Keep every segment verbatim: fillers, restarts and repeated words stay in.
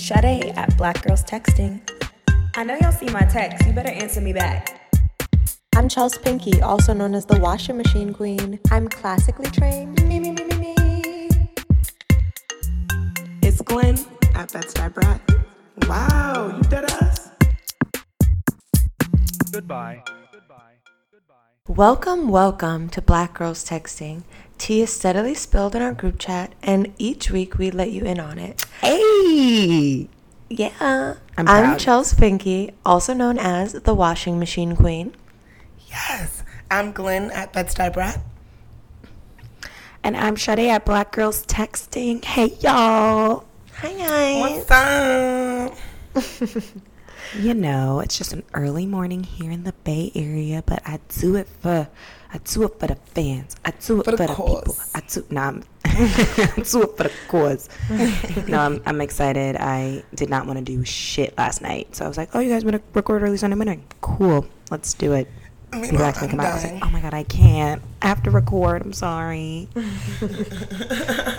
Sade at Black Girls Texting. I know y'all see my text. You better answer me back. I'm Chels Pinky, also known as the Washing Machine Queen. I'm classically trained. Me, me, me, me, me. It's Glenn at Bed-Stuy Brat. Wow, you did us. Goodbye. Welcome, welcome to Black Girls Texting. Tea is steadily spilled in our group chat, and each week we let you in on it. Hey! Yeah. I'm, I'm Chels Pinky, also known as the Washing Machine Queen. Yes. I'm Glenn at Bed-Stuy Brat. And I'm Sade at Black Girls Texting. Hey, y'all. Hi, guys. What's up? You know, it's just an early morning here in the Bay Area, but I do it for, I do it for the fans. I do it for, for the, the people. I do, no, I'm, I do it for the cause. no, I'm, I'm excited. I did not want to do shit last night, so I was like, "Oh, you guys want to record early Sunday morning? Cool, let's do it." I mean, no, I'm dying. I was like, "Oh my god, I can't. I have to record. I'm sorry."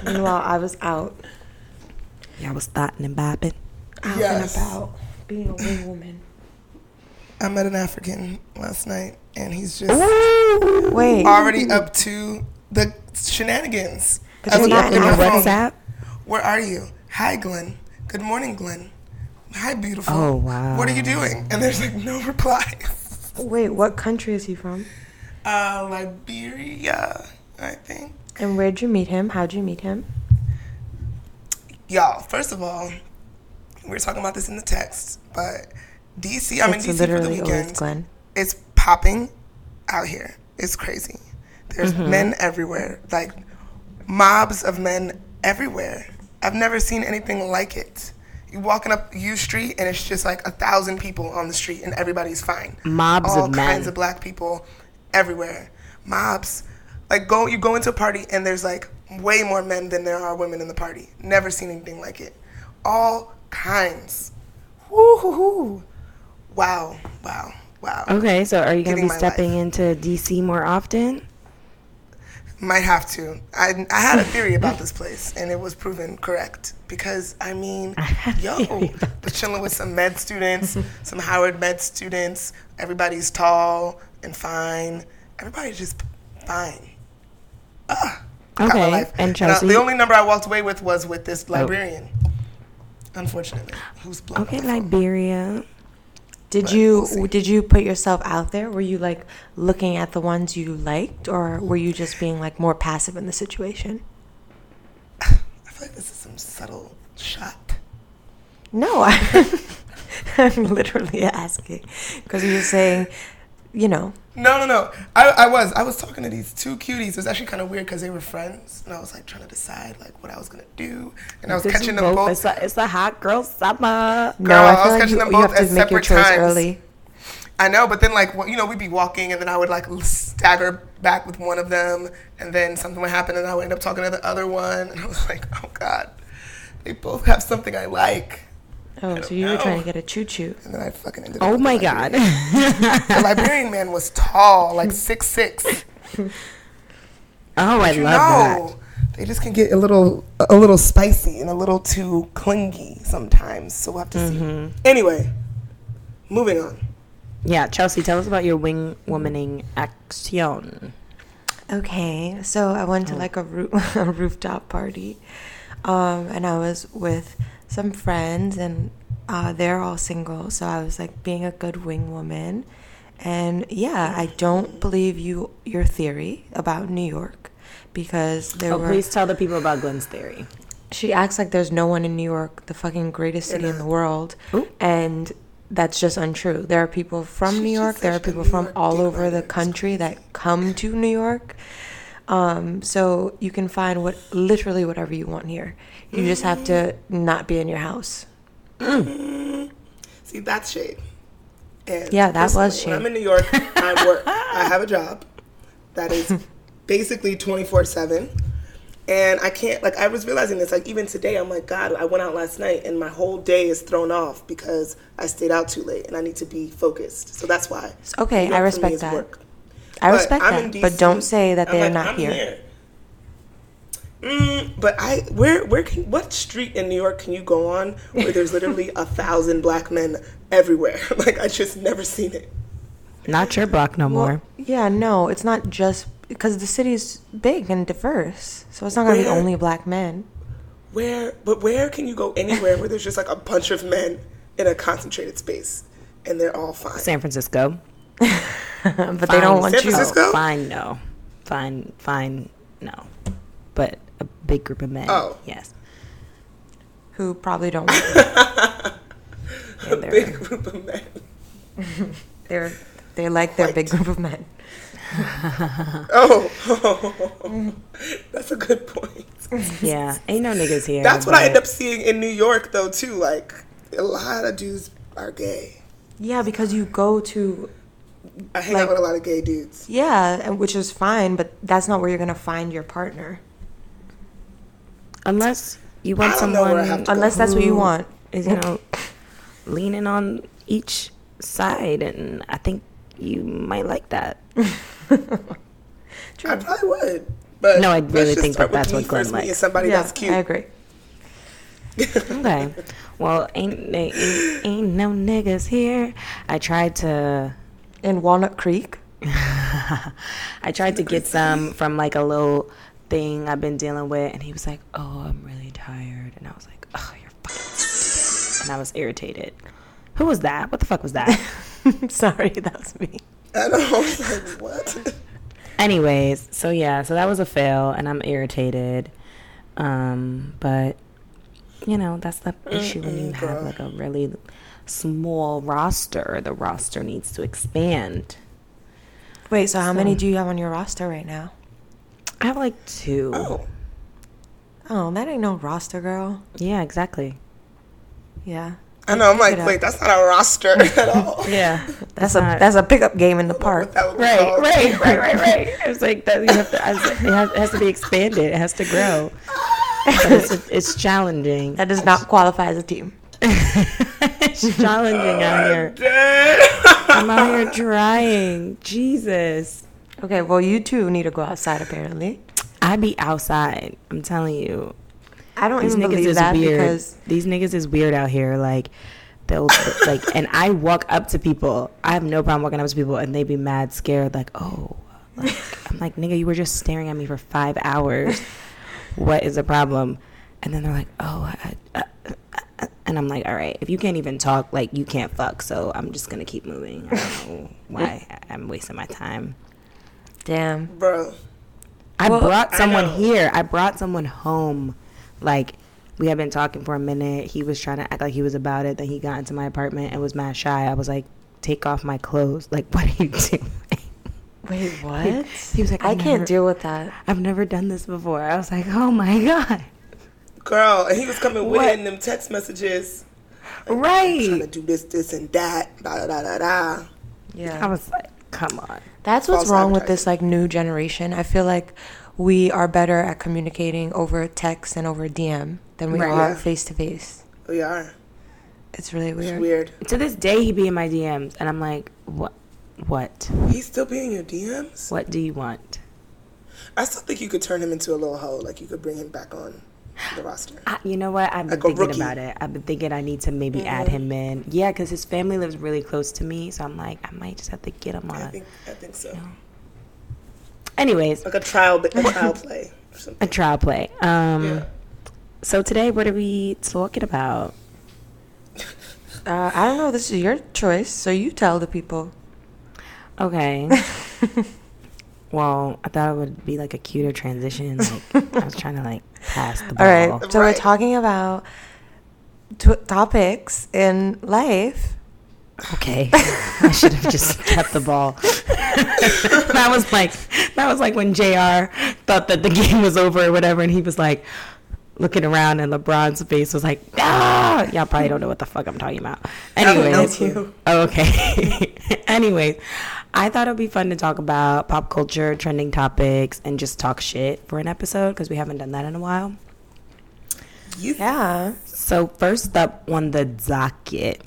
Meanwhile, I was out. Yeah, I was thotting and bopping. Out yes. and about. Being a wing woman. I met an African last night, and he's just Wait. already up to the shenanigans. But you're not in your WhatsApp? Where are you? Hi, Glenn. Good morning, Glenn. Hi, beautiful. Oh, wow. What are you doing? And there's, like, no reply. Wait, what country is he from? Uh, Liberia, I think. And where'd you meet him? How'd you meet him? Y'all, first of all, we were talking about this in the text, but D C, I'm in D C for the weekend. It's popping out here. It's crazy. There's mm-hmm. men everywhere, like mobs of men everywhere. I've never seen anything like it. You're walking up U Street, and it's just like a thousand people on the street, and everybody's fine. Mobs of men. All kinds of black people everywhere. Mobs. Like go, you go into a party, and there's like way more men than there are women in the party. Never seen anything like it. All kinds. Woo-hoo-hoo. Wow, wow, wow. Okay, so are you going to be stepping life. into D C more often? Might have to. I I had a theory about this place, and it was proven correct. Because, I mean, I yo, was chilling with some med students, some Howard med students. Everybody's tall and fine. Everybody's just fine. Ah, okay, got my life. And Chelsea? And, uh, the only number I walked away with was with this librarian. Oh. Unfortunately, who's blown okay, Liberia. Did but you we'll did you put yourself out there? Were you like looking at the ones you liked, or were you just being like more passive in the situation? I feel like this is some subtle shot. No, I, I'm literally asking because you're saying, you know. No, no, no. I, I was I was talking to these two cuties. It was actually kind of weird because they were friends, and I was like trying to decide like what I was gonna do, and I was this catching them both. It's a, it's a hot girl summer. Girl, no, I, I was like catching you, them both at separate times. Early. I know, but then like you know we'd be walking, and then I would like stagger back with one of them, and then something would happen, and I would end up talking to the other one, and I was like, oh god, they both have something I like. Oh, so you know. were trying to get a choo-choo. And then I fucking ended up. Oh, my God. The Liberian man was tall, like six six. Oh, but I you love know, that. They just can get a little a little spicy and a little too clingy sometimes. So we'll have to mm-hmm. see. Anyway, moving on. Yeah, Chelsea, tell us about your wing womaning action. Okay, so I went to like a, roof, a rooftop party. Um, and I was with some friends, and uh, they're all single, so I was like being a good wing woman. And yeah, I don't believe you your theory about New York because there oh, were. Please tell the people about Glenn's theory. She acts like there's no one in New York, the fucking greatest city in the world, Ooh. and that's just untrue. There are people from she New York. There are people from all over the country that come to New York. Um, so you can find what literally whatever you want here. You mm-hmm. just have to not be in your house. Mm. See, that's shade. And yeah, that was shade. When I'm in New York, I work. I have a job that is basically twenty-four seven. And I can't, like, I was realizing this, like, even today, I'm like, God, I went out last night, and my whole day is thrown off because I stayed out too late, and I need to be focused. So that's why. Okay, I respect that. Work. I but respect that, D C, but don't say that they're like, not I'm here. here. Mm, but I, where, where can, what street in New York can you go on where there's literally a thousand black men everywhere? Like, I just never seen it. Not your block no well, more. Yeah, no, it's not just because the city is big and diverse, so it's not gonna where, be only black men. Where, but where can you go anywhere where there's just like a bunch of men in a concentrated space and they're all fine? San Francisco. But fine. They don't want San you. Francisco? Fine, no. Fine, fine, no. But a big group of men. Oh. Yes. Who probably don't want you. A big group of men. They're, they like their White. Big group of men. oh, oh, that's a good point. Yeah, ain't no niggas here. That's what I end up seeing in New York, though, too. Like, a lot of dudes are gay. Yeah, because you go to... I hang like, out with a lot of gay dudes. Yeah, which is fine, but that's not where you're going to find your partner. Unless you want someone... Unless that's what you want. Is, you know, leaning on each side, and I think you might like that. True. I probably would. But no, I really think that that's what Glenn likes. Somebody yeah, that's cute. I agree. Okay. Well, ain't, ain't ain't no niggas here. I tried to in Walnut Creek. I tried to get some from like a little thing I've been dealing with, and he was like, "Oh, I'm really tired," and I was like, "Oh, you're fucking," and I was irritated. Who was that? What the fuck was that? Sorry, that was me. I don't know. I was like, what? Anyways, so yeah, so that was a fail, and I'm irritated. Um, but, you know, that's the Mm-mm, issue when you girl. have, like, a really small roster. The roster needs to expand. Wait, so, so how many do you have on your roster right now? I have, like, two. Oh, oh that ain't no roster, girl. Yeah, exactly. Yeah. I know, I'm like, wait, that's not a roster at all. Yeah. That's, that's a not, that's a pickup game in the park. Right, right, right, right, right. I was like, that, you have to, I was like, it, has, it has to be expanded. It has to grow. It's, it's challenging. That does not qualify as a team. It's challenging oh, out here. I'm, I'm out here trying. Jesus. Okay, well, you two need to go outside, apparently. I be outside. I'm telling you. I don't These even niggas believe is that weird. Because these niggas is weird out here. Like, they'll like, and I walk up to people. I have no problem walking up to people, and they be mad scared. Like, oh, like, I'm like, nigga, you were just staring at me for five hours. What is the problem? And then they're like, oh, I, I, I, I, and I'm like, all right, if you can't even talk, like, you can't fuck. So I'm just gonna keep moving. I don't know why I'm wasting my time. Damn, bro. I well, brought someone I here. I brought someone home. Like, we had been talking for a minute. He was trying to act like he was about it. Then he got into my apartment and was mad shy. I was like, take off my clothes. Like, what are you doing? Wait, what? He, he was like, I can't never, deal with that. I've never done this before. I was like, oh, my God. Girl, and he was coming what? with it in them text messages. Like, right. I'm trying to do this, this, and that. Da, da, da, da, da. Yeah. I was like, come on. That's what's False wrong with this, like, new generation. I feel like... we are better at communicating over text and over D M than we right, are face to face. We are. It's really weird. It's weird. To this day, he be in my D Ms, and I'm like, what? What? He's still being in your D Ms? What do you want? I still think you could turn him into a little hoe. Like, you could bring him back on the roster. I, you know what? I've been like thinking about it. I've been thinking I need to maybe mm-hmm. add him in. Yeah, because his family lives really close to me, so I'm like, I might just have to get him on. I think, I think so. You know? Anyways, like a trial, a trial play, or something. A trial play. Um, yeah. So today, what are we talking about? Uh, I don't know. This is your choice, so you tell the people. Okay. Well, I thought it would be like a cuter transition. Like, I was trying to like pass the ball. All right. So right. we're talking about t- topics in life. Okay, I should have just kept the ball. That was like that was like when J R thought that the game was over or whatever, and he was like looking around, and LeBron's face was like, ah! Y'all probably don't know what the fuck I'm talking about. Anyway, I don't know you. Oh, okay. Anyway, I thought it would be fun to talk about pop culture, trending topics, and just talk shit for an episode because we haven't done that in a while. Yeah. So first up on the docket.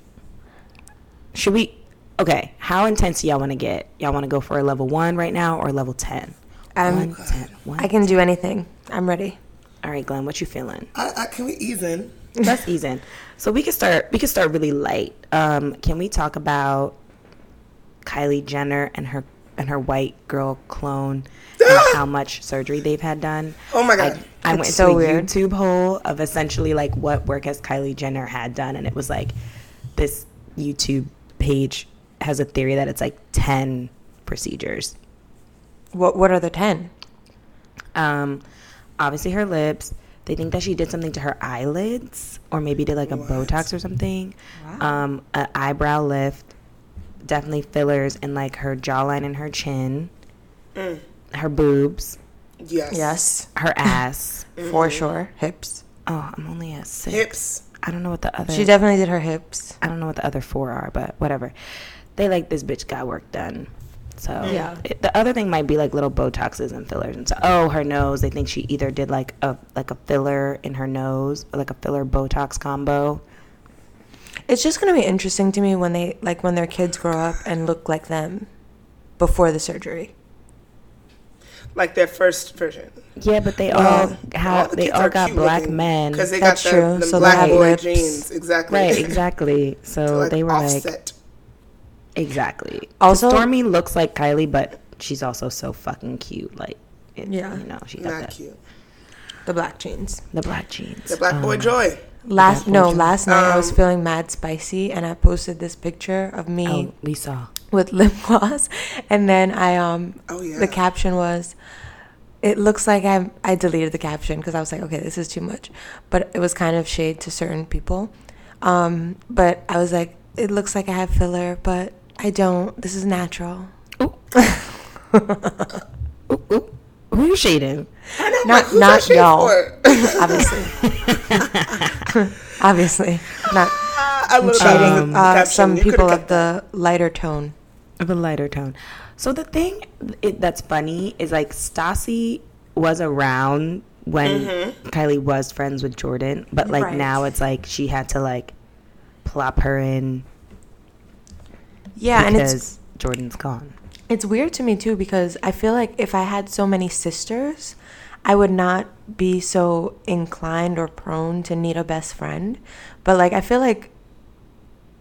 Should we, okay, how intense do y'all want to get? Y'all want to go for a level one right now or level ten? Um, one, ten one, I can ten. do anything. I'm ready. All right, Glenn, what you feeling? I, I, can we ease in? Let's ease in. So we can start. We can start really light. Um, can we talk about Kylie Jenner and her and her white girl clone and how much surgery they've had done? Oh my god! I, I went so into a weird YouTube hole of essentially like what work has Kylie Jenner had done, and it was like this YouTube page has a theory that it's like ten procedures. What What are the ten? Um, obviously her lips. They think that she did something to her eyelids, or maybe did like a what? Botox or something. Wow. Um, an eyebrow lift, definitely fillers in like her jawline and her chin, mm. her boobs, yes, yes, her ass mm-hmm. for sure, hips. Oh, I'm only at six. Hips. I don't know what the other. She definitely did her hips. I don't know what the other four are, but whatever. They like this bitch got work done. So yeah. It, the other thing might be like little Botoxes and fillers and so. Oh, her nose. They think she either did like a like a filler in her nose or like a filler Botox combo. It's just gonna be interesting to me when they like when their kids grow up and look like them before the surgery. Like their first version. Yeah, but they yeah. all have all the they all got black looking, men. Because they That's got the, true. The so black boy lips. Jeans. Exactly. Right. Exactly. So, so like they were offset. Like. Exactly. Also, Stormy looks like Kylie, but she's also so fucking cute. Like, it, yeah, you know, she got not that. Cute. The black jeans. The black jeans. The black boy um, joy. Last black boy no, joy. Last night um, I was feeling mad spicy, and I posted this picture of me. Oh, we saw with lip gloss, and then I um. Oh yeah. The caption was, "It looks like I I deleted the caption because I was like, okay, this is too much," but it was kind of shade to certain people. Um, but I was like, "It looks like I have filler, but." I don't. This is natural. Ooh. ooh, ooh. Who you shading? Not, like, not y'all. Obviously. Obviously. Not I'm shading um, uh, some people of the lighter tone. Of the lighter tone. So the thing it, that's funny is like Stassi was around when mm-hmm. Kylie was friends with Jordan. But like right. now it's like she had to like plop her in. Yeah, because and it's Jordan's gone. It's weird to me too because I feel like if I had so many sisters, I would not be so inclined or prone to need a best friend. But like I feel like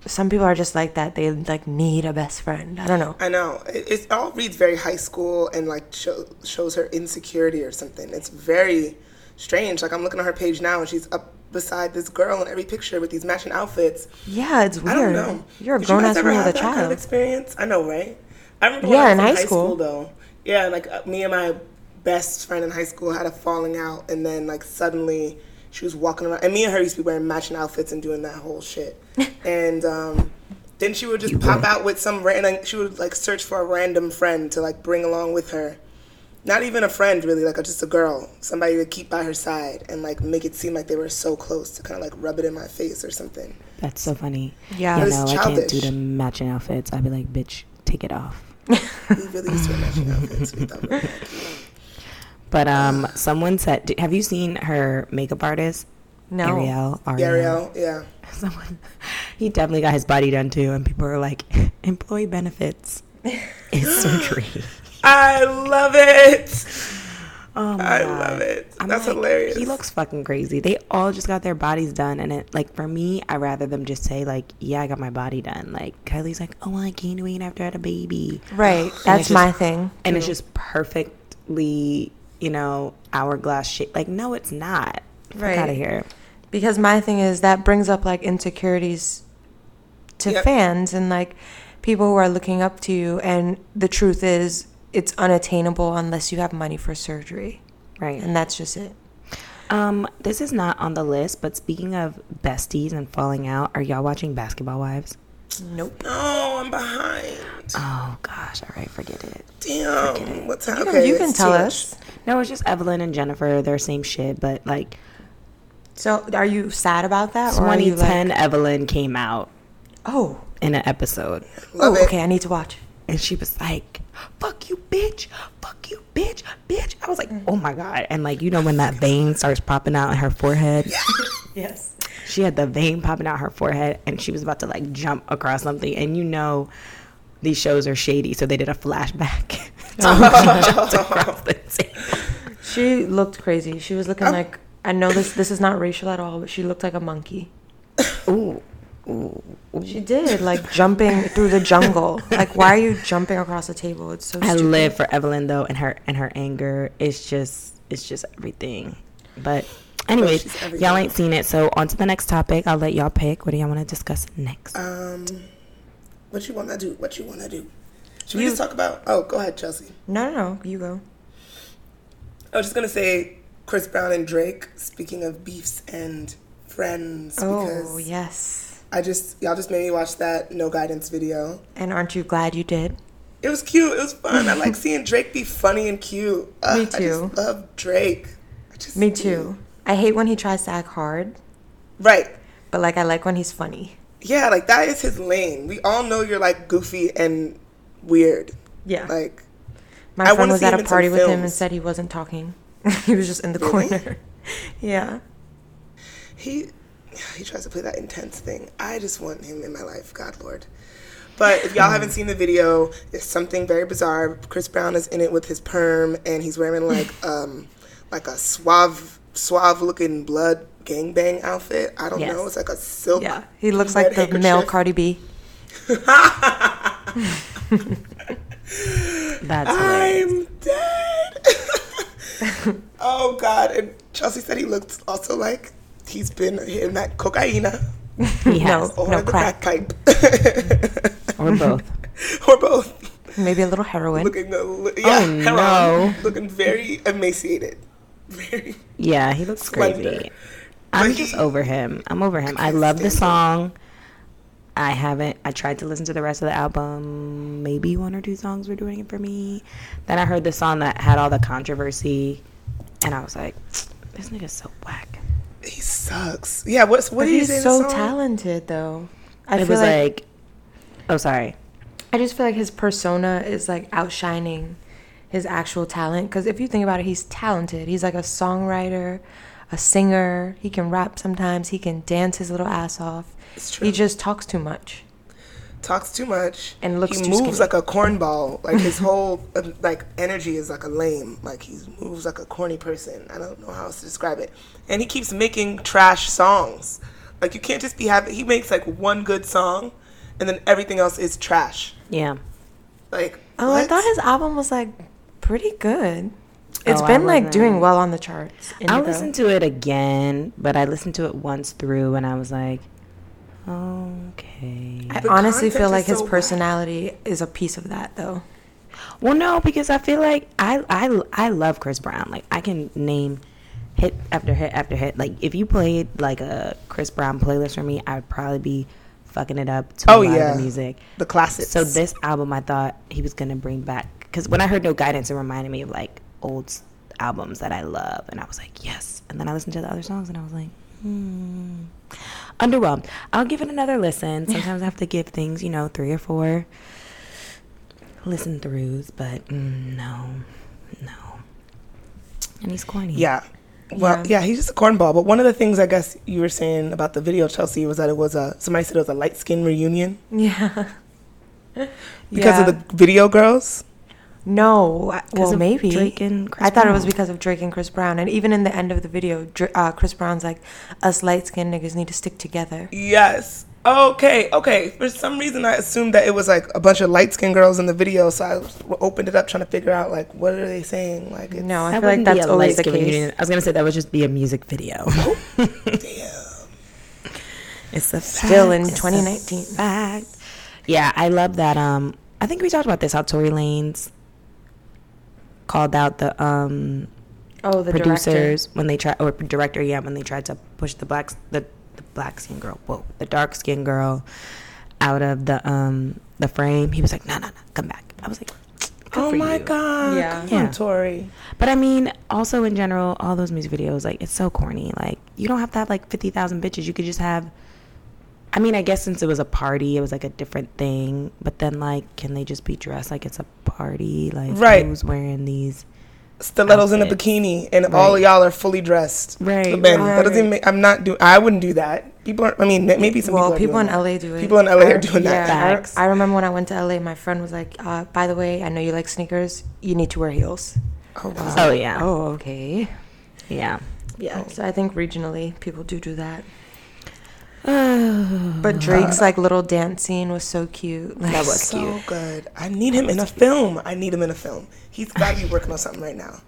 some people are just like that; they like need a best friend. I don't know. I know it, it all reads very high school and like show, shows her insecurity or something. It's very strange. Like I'm looking at her page now and she's up. Beside this girl in every picture with these matching outfits. Yeah, it's weird. I don't know. You're a grown ass woman with a child. Kind of experience? I know, right? I remember yeah, when I was in high school. school though. Yeah, like uh, me and my best friend in high school had a falling out, and then like suddenly she was walking around, and me and her used to be wearing matching outfits and doing that whole shit. and um, then she would just you pop were. out with some random. Like, she would like search for a random friend to like bring along with her. Not even a friend, really, like just a girl, somebody to keep by her side and like make it seem like they were so close to kind of like rub it in my face or something. That's so funny. Yeah, yeah no, I can't do the matching outfits. I'd be like, bitch, take it off. We really used to wear matching outfits. We thought we were matching. But um, someone said, do, have you seen her makeup artist? No. Ariel. Ariel, yeah. Someone, he definitely got his body done too, and people were like, employee benefits is surgery. I love it. Oh my I God. love it. I'm That's like, hilarious. He looks fucking crazy. They all just got their bodies done. And it, like, for me, I'd rather them just say, like, yeah, I got my body done. Like, Kylie's like, oh, I gained weight after I had a baby. Right. And That's just, my thing. And too. It's just perfectly, you know, hourglass shit. Like, no, it's not. Right. Fuck out of here. Because my thing is that brings up, like, insecurities to yep. fans and, like, people who are looking up to you. And the truth is, it's unattainable unless you have money for surgery. Right. And that's just it. Um, this is not on the list, but speaking of besties and falling out, are y'all watching Basketball Wives? Nope. No, I'm behind. Oh, gosh. All right, forget it. Damn. Forget it. What's happening? You can, okay, you can tell us. No, it's just Evelyn and Jennifer. They're same shit, but like. So are you sad about that? twenty ten like... Evelyn came out. Oh. In an episode. Love oh, okay. It. I need to watch. And she was like, fuck you, bitch. Fuck you, bitch. Bitch. I was like, oh, my God. And, like, you know when that vein starts popping out in her forehead? Yes. She had the vein popping out her forehead, and she was about to, like, jump across something. And you know these shows are shady, so they did a flashback. So she jumped across the table. She looked crazy. She was looking I'm, like I know this this is not racial at all, but she looked like a monkey. Ooh. Ooh. She did, like jumping through the jungle. Like, why are you jumping across the table? It's so stupid. I live for Evelyn though, and her and her anger. It's just it's just everything. But anyways, oh, everything. Y'all ain't seen it, so on to the next topic. I'll let y'all pick. What do y'all want to discuss next? Um what you want to do? What you want to do? Should you, we just talk about Oh, go ahead, Chelsea. No, no, no. You go. I was just going to say Chris Brown and Drake, speaking of beefs and friends. Oh, yes. I just, y'all just made me watch that No Guidance video. And aren't you glad you did? It was cute. It was fun. I like seeing Drake be funny and cute. Ugh, me too. I just love Drake. I just me too. I hate when he tries to act hard. Right. But, like, I like when he's funny. Yeah, like, that is his lane. We all know you're, like, goofy and weird. Yeah. Like, my I friend was at a party with films. him and said he wasn't talking. He was just in the really? corner. Yeah. He he tries to play that intense thing. I just want him in my life, God Lord. But if y'all haven't seen the video, it's something very bizarre. Chris Brown is in it with his perm, and he's wearing like um like a suave suave looking blood gangbang outfit. I don't yes. know. It's like a silk. Yeah, he looks like the male Cardi B. That's hilarious. I'm dead. Oh God! And Chelsea said he looked also like he's been in that cocaine. He has no, or no the crack, crack pipe, or both, or both. Maybe a little heroin. Looking, the, yeah, oh, heroin. No. Looking very emaciated. Very. Yeah, he looks slender. Crazy. I'm but just he, over him. I'm over him. I, I love the song. Him. I haven't. I tried to listen to the rest of the album. Maybe one or two songs were doing it for me. Then I heard the song that had all the controversy, and I was like, "This nigga's so whack. He sucks." Yeah. What's what? But he's in so the song? Talented, though. I it feel was like, like, oh, sorry. I just feel like his persona is like outshining his actual talent. Because if you think about it, he's talented. He's like a songwriter, a singer. He can rap sometimes. He can dance his little ass off. It's true. He just talks too much. Talks too much. And looks he too moves skinny. Like a cornball. Like his whole um, like energy is like a lame. Like he moves like a corny person. I don't know how else to describe it. And he keeps making trash songs. Like you can't just be having. He makes like one good song, and then everything else is trash. Yeah. Like oh, what? I thought his album was like pretty good. It's oh, been like doing well on the charts. Indigo. I listened to it again, but I listened to it once through, and I was like. Okay. I honestly feel like his personality is a piece of that, though. Well, no, because I feel like I, I, I love Chris Brown. Like, I can name hit after hit after hit. Like, if you played, like, a Chris Brown playlist for me, I would probably be fucking it up to a lot of the music. The classics. So this album, I thought he was going to bring back. Because when I heard No Guidance, it reminded me of, like, old albums that I love. And I was like, yes. And then I listened to the other songs, and I was like, hmm. Underwhelmed. I'll give it another listen. Sometimes I have to give things, you know, three or four listen throughs, but mm, no, no. And he's corny. Yeah. Well, yeah. yeah, he's just a cornball. But one of the things I guess you were saying about the video, Chelsea, was that it was a, somebody said it was a light skin reunion. Yeah. Because yeah. of the video girls? No. Well, maybe. Drake and Chris I thought Brown. It was because of Drake and Chris Brown. And even in the end of the video, uh, Chris Brown's like, us light-skinned niggas need to stick together. Yes. Okay. Okay. For some reason, I assumed that it was like a bunch of light-skinned girls in the video. So I opened it up trying to figure out, like, what are they saying? Like, it's, No, I that feel like that's always the case. Reunion. I was going to say that would just be a music video. Oh, damn. It's a fact. Still in it's twenty nineteen. Fact. Yeah, I love that. Um, I think we talked about this, how Tory Lanez called out the um oh the producers director. when they try or director yeah when they tried to push the black the, the black skin girl whoa the dark skin girl out of the um the frame. He was like no no no come back. I was like oh my you. God yeah, yeah. Tory. But I mean also in general all those music videos like it's so corny. Like you don't have to have like fifty thousand bitches. You could just have I mean I guess since it was a party it was like a different thing but then like can they just be dressed like it's a party like right. Who's wearing these stilettos outfits? In a bikini and right. all of y'all are fully dressed right, so ben, right. That doesn't make, I'm not do I wouldn't do that people are I mean maybe some well, people, people in L A do it people in L A I, are doing yeah, that I, I remember when I went to L A my friend was like uh, by the way I know you like sneakers you need to wear heels oh, wow. oh yeah oh okay yeah Yeah, so I think regionally people do do that. But Drake's like little dance scene was so cute. Like, that was so cute. Good. I need him in a cute. film. I need him in a film. He's got to be working on something right now.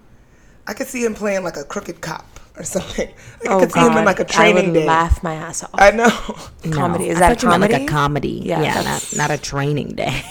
I could see him playing like a crooked cop or something. Like, oh, I could God. see him in like a training day. I would day. laugh my ass off. I know. Comedy no. is I that comedy? Like a comedy. Yeah, yeah not, not a training day.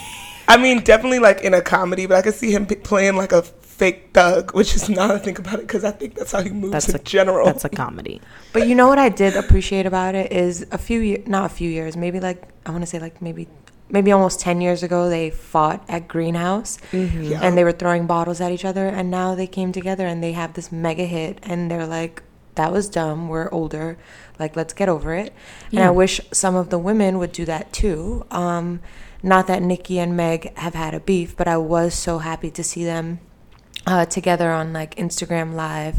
I mean, definitely like in a comedy, but I could see him p- playing like a fake thug, which is, now that I think about it, because I think that's how he moves that's in a, general. That's a comedy. But you know what I did appreciate about it is a few years, not a few years, maybe like, I want to say like maybe maybe almost ten years ago, they fought at Greenhouse, mm-hmm. yeah. and they were throwing bottles at each other, and now they came together and they have this mega hit, and they're like, that was dumb, we're older, like, let's get over it. Yeah. And I wish some of the women would do that too. Um, not that Nicki and Meg have had a beef, but I was so happy to see them uh, together on like Instagram Live,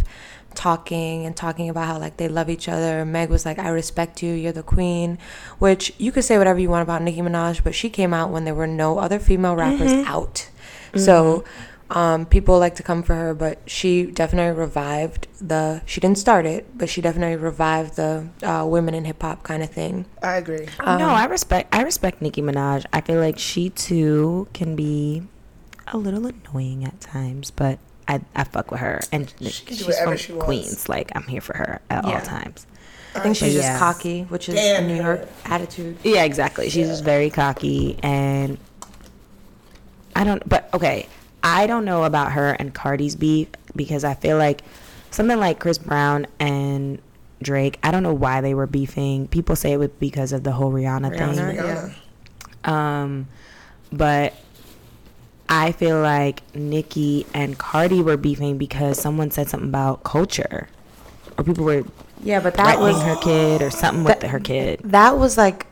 talking and talking about how like they love each other. Meg was like, I respect you, you're the queen, which you could say whatever you want about Nicki Minaj, but she came out when there were no other female rappers mm-hmm. out. Mm-hmm. So um people like to come for her, but she definitely revived the she didn't start it but she definitely revived the uh women in hip-hop kind of thing. I agree. um, no I respect I respect Nicki Minaj. I feel like she too can be a little annoying at times, but I, I fuck with her, and she can do she's from she Queens. Like, I'm here for her at yeah. all times. I think she's but just yeah. cocky, which is Damn. a New York attitude. Yeah, exactly. She's yeah. just very cocky, and I don't. But okay, I don't know about her and Cardi's beef, because I feel like something like Chris Brown and Drake, I don't know why they were beefing. People say it was because of the whole Rihanna, Rihanna thing. Yeah. Um, but. I feel like Nicki and Cardi were beefing because someone said something about culture, or people were yeah, but that was her kid or something that, with her kid. That was like,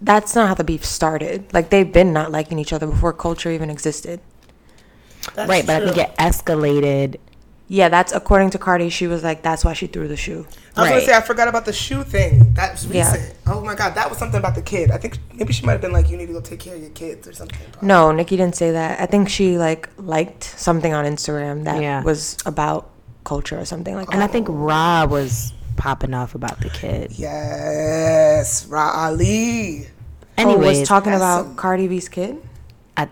that's not how the beef started. Like, they've been not liking each other before culture even existed. That's right, but true. I think it escalated. Yeah, that's according to Cardi. She was like, that's why she threw the shoe. I was right. gonna say, I forgot about the shoe thing. That was recent. Yeah. Oh my God, that was something about the kid. I think maybe she might have been like, you need to go take care of your kids or something. Probably. No, Nicki didn't say that. I think she like liked something on Instagram that yeah. was about culture or something like that. And oh. I think Ra was popping off about the kid. Yes, Ra Ali. Anyways, oh, was talking about some... Cardi B's kid. I,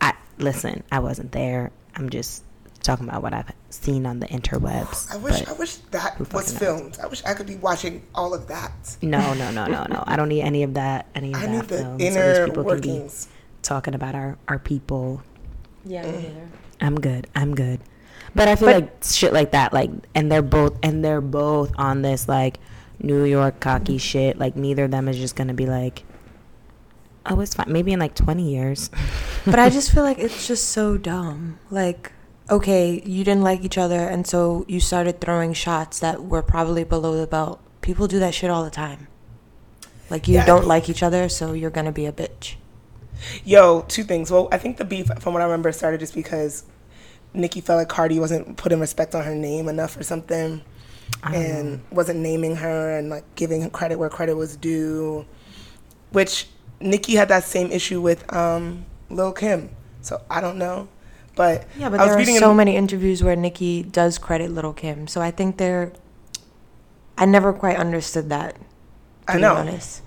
I listen. I wasn't there. I'm just. Talking about what I've seen on the interwebs. I wish I wish that was filmed. Knows? I wish I could be watching all of that. No, no, no, no, no. I don't need any of that. Any of I that need the filmed, inner so people workings. Can be talking about our, our people. Yeah, mm. me either. I'm good. I'm good. But I feel but, like shit like that. Like, and they're both and they're both on this like New York cocky shit. Like, neither of them is just gonna be like, oh, it's fine. Maybe in like twenty years. But I just feel like it's just so dumb. Like. Okay, you didn't like each other, and so you started throwing shots that were probably below the belt. People do that shit all the time. Like, you yeah, don't like each other, so you're going to be a bitch. Yo, two things. Well, I think the beef, from what I remember, started just because Nicki felt like Cardi wasn't putting respect on her name enough or something, um. and wasn't naming her and, like, giving her credit where credit was due, which Nicki had that same issue with um, Lil' Kim. So I don't know. But yeah, but I was there are so in- many interviews where Nicki does credit Lil' Kim. So I think they're... I never quite understood that, to I be know. honest.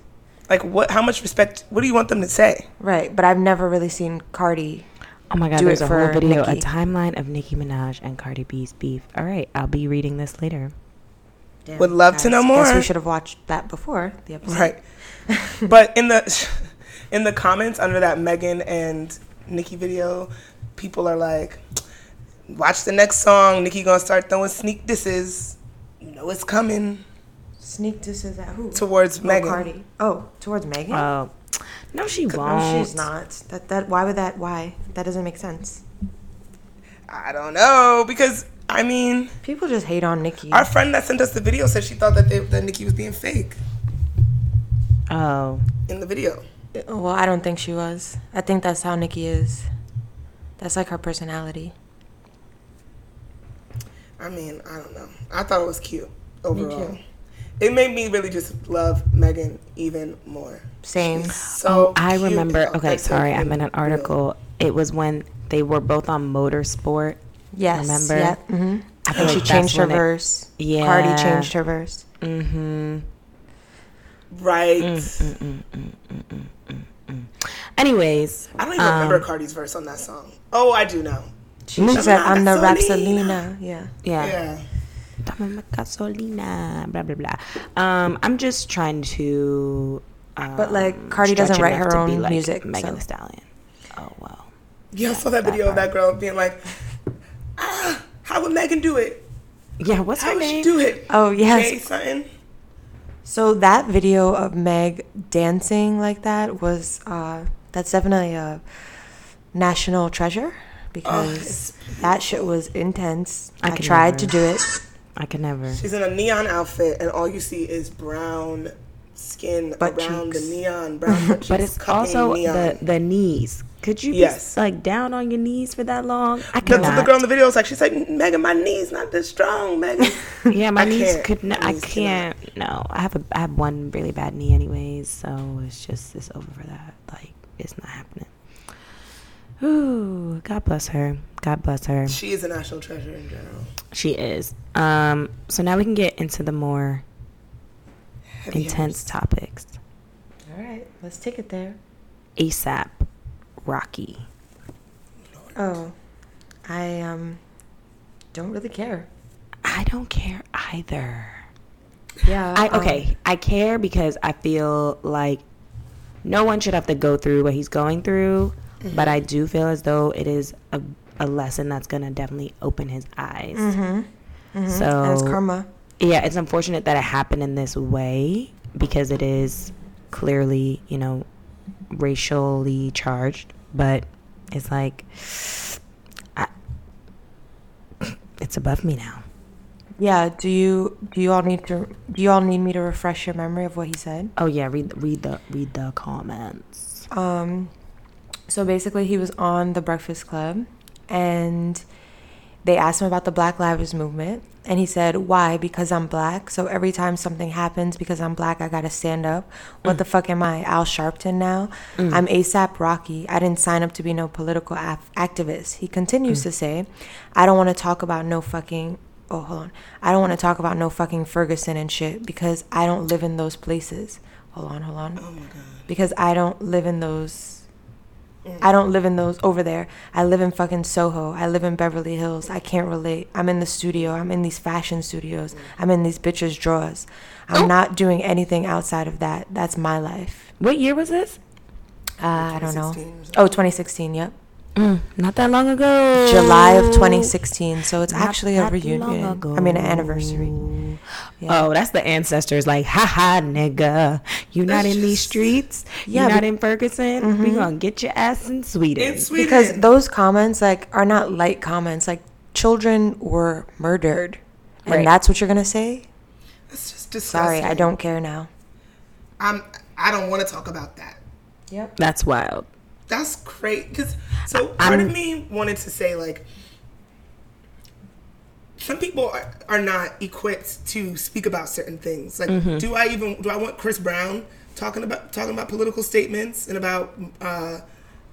Like, what? How much respect... What do you want them to say? Right, but I've never really seen Cardi Oh my God, do there's it a for whole video, Nicki. A timeline of Nicki Minaj and Cardi B's beef. All right, I'll be reading this later. Damn, Would love guys. to know more. I guess we should have watched that before the episode. Right. But in the, in the comments under that Megan and Nicki video... People are like, watch the next song. Nicki gonna start throwing sneak disses. You know it's coming. Sneak disses at who? Towards oh, Megan. Cardi. Oh, towards Megan? Oh, uh, no, she won't. No, she's not. That that. Why would that? Why? That doesn't make sense. I don't know, because I mean, people just hate on Nicki. Our friend that sent us the video said she thought that they, that Nicki was being fake. Oh. In the video. Well, I don't think she was. I think that's how Nicki is. That's like her personality. I mean, I don't know. I thought it was cute overall. Me too. It made me really just love Megan even more. Same. She's so oh, I cute remember. Okay, sorry. I'm in an article. Real. It was when they were both on Motorsport. Yes. Remember? Yeah. Mm-hmm. I think she changed her it, verse. Yeah. Cardi changed her verse. Mm-hmm. Right. Mm, mm, mm, mm, mm, mm, mm, mm. Anyways. I don't even um, remember Cardi's verse on that song. Oh, I do know. She said, I'm the Rapsolina. Yeah. Yeah. Yeah. Blah, blah, blah. Um, I'm just trying to... Um, but, like, Cardi doesn't write her own like music. Megan Thee so. Stallion. Oh, well. Yeah, I saw that, that video part. Of that girl being like, ah, how would Megan do it? Yeah, what's how her name? How would she do it? Oh, yes. Jay something. So that video of Meg dancing like that was, uh, that's definitely a national treasure because oh, that shit was intense. I, I tried never. to do it. I could never. She's in a neon outfit and all you see is brown skin butt around cheeks. The neon brown butt cheeks, but it's also the, the knees. Could you yes. be like down on your knees for that long? I cannot. That's the girl in the video is like, she's like, Megan, my knees not this strong, Megan. yeah, my I knees could not. I can't. No, I have a I have one really bad knee, anyways. So it's just it's over for that. Like it's not happening. Ooh, God bless her. God bless her. She is a national treasure in general. She is. Um. So now we can get into the more heavy intense heavy. topics. All right, let's take it there. A S A P Rocky. Oh, I um don't really care. I don't care either. Yeah. I okay. Um, I care because I feel like no one should have to go through what he's going through, mm-hmm. but I do feel as though it is a, a lesson that's gonna definitely open his eyes. Mm-hmm. Mm-hmm. So and it's karma. Yeah, it's unfortunate that it happened in this way because it is clearly, you know, racially charged, but it's like I, it's above me now. Yeah. Do you do you all need to do you all need me to refresh your memory of what he said? Oh yeah, read read the read the comments. Um, so basically, he was on The Breakfast Club, and they asked him about the Black Lives Movement, and he said, "Why? Because I'm black. So every time something happens because I'm black, I gotta stand up. What mm. the fuck am I, Al Sharpton now? Mm. I'm A S A P Rocky. I didn't sign up to be no political af- activist." He continues mm. to say, "I don't want to talk about no fucking. Oh, hold on. I don't want to talk about no fucking Ferguson and shit because I don't live in those places. Hold on, hold on. Oh my God. Because I don't live in those." I don't live in those over there. I live in fucking Soho. I live in Beverly Hills. I can't relate. I'm in the studio. I'm in these fashion studios. I'm in these bitches' drawers. I'm oh. not doing anything outside of that. That's my life. What year was this? Uh, I don't know. Oh, twenty sixteen, yep. Mm, not that long ago. July of twenty sixteen. So it's not actually a reunion. I mean, an anniversary. Yeah. Oh, that's the ancestors. Like, haha, nigga, you that's not in just... these streets. Yeah, you but... not in Ferguson. Mm-hmm. We gonna get your ass in Sweden. in Sweden. Because those comments, like, are not light comments. Like, children were murdered, right. and that's what you're gonna say. That's just disgusting. Sorry, I don't care now. I'm. I don't want to talk about that. Yep. That's wild. That's great. Because so part I'm, of me wanted to say, like, some people are, are not equipped to speak about certain things. Like, mm-hmm. do I even do I want Chris Brown talking about talking about political statements and about uh,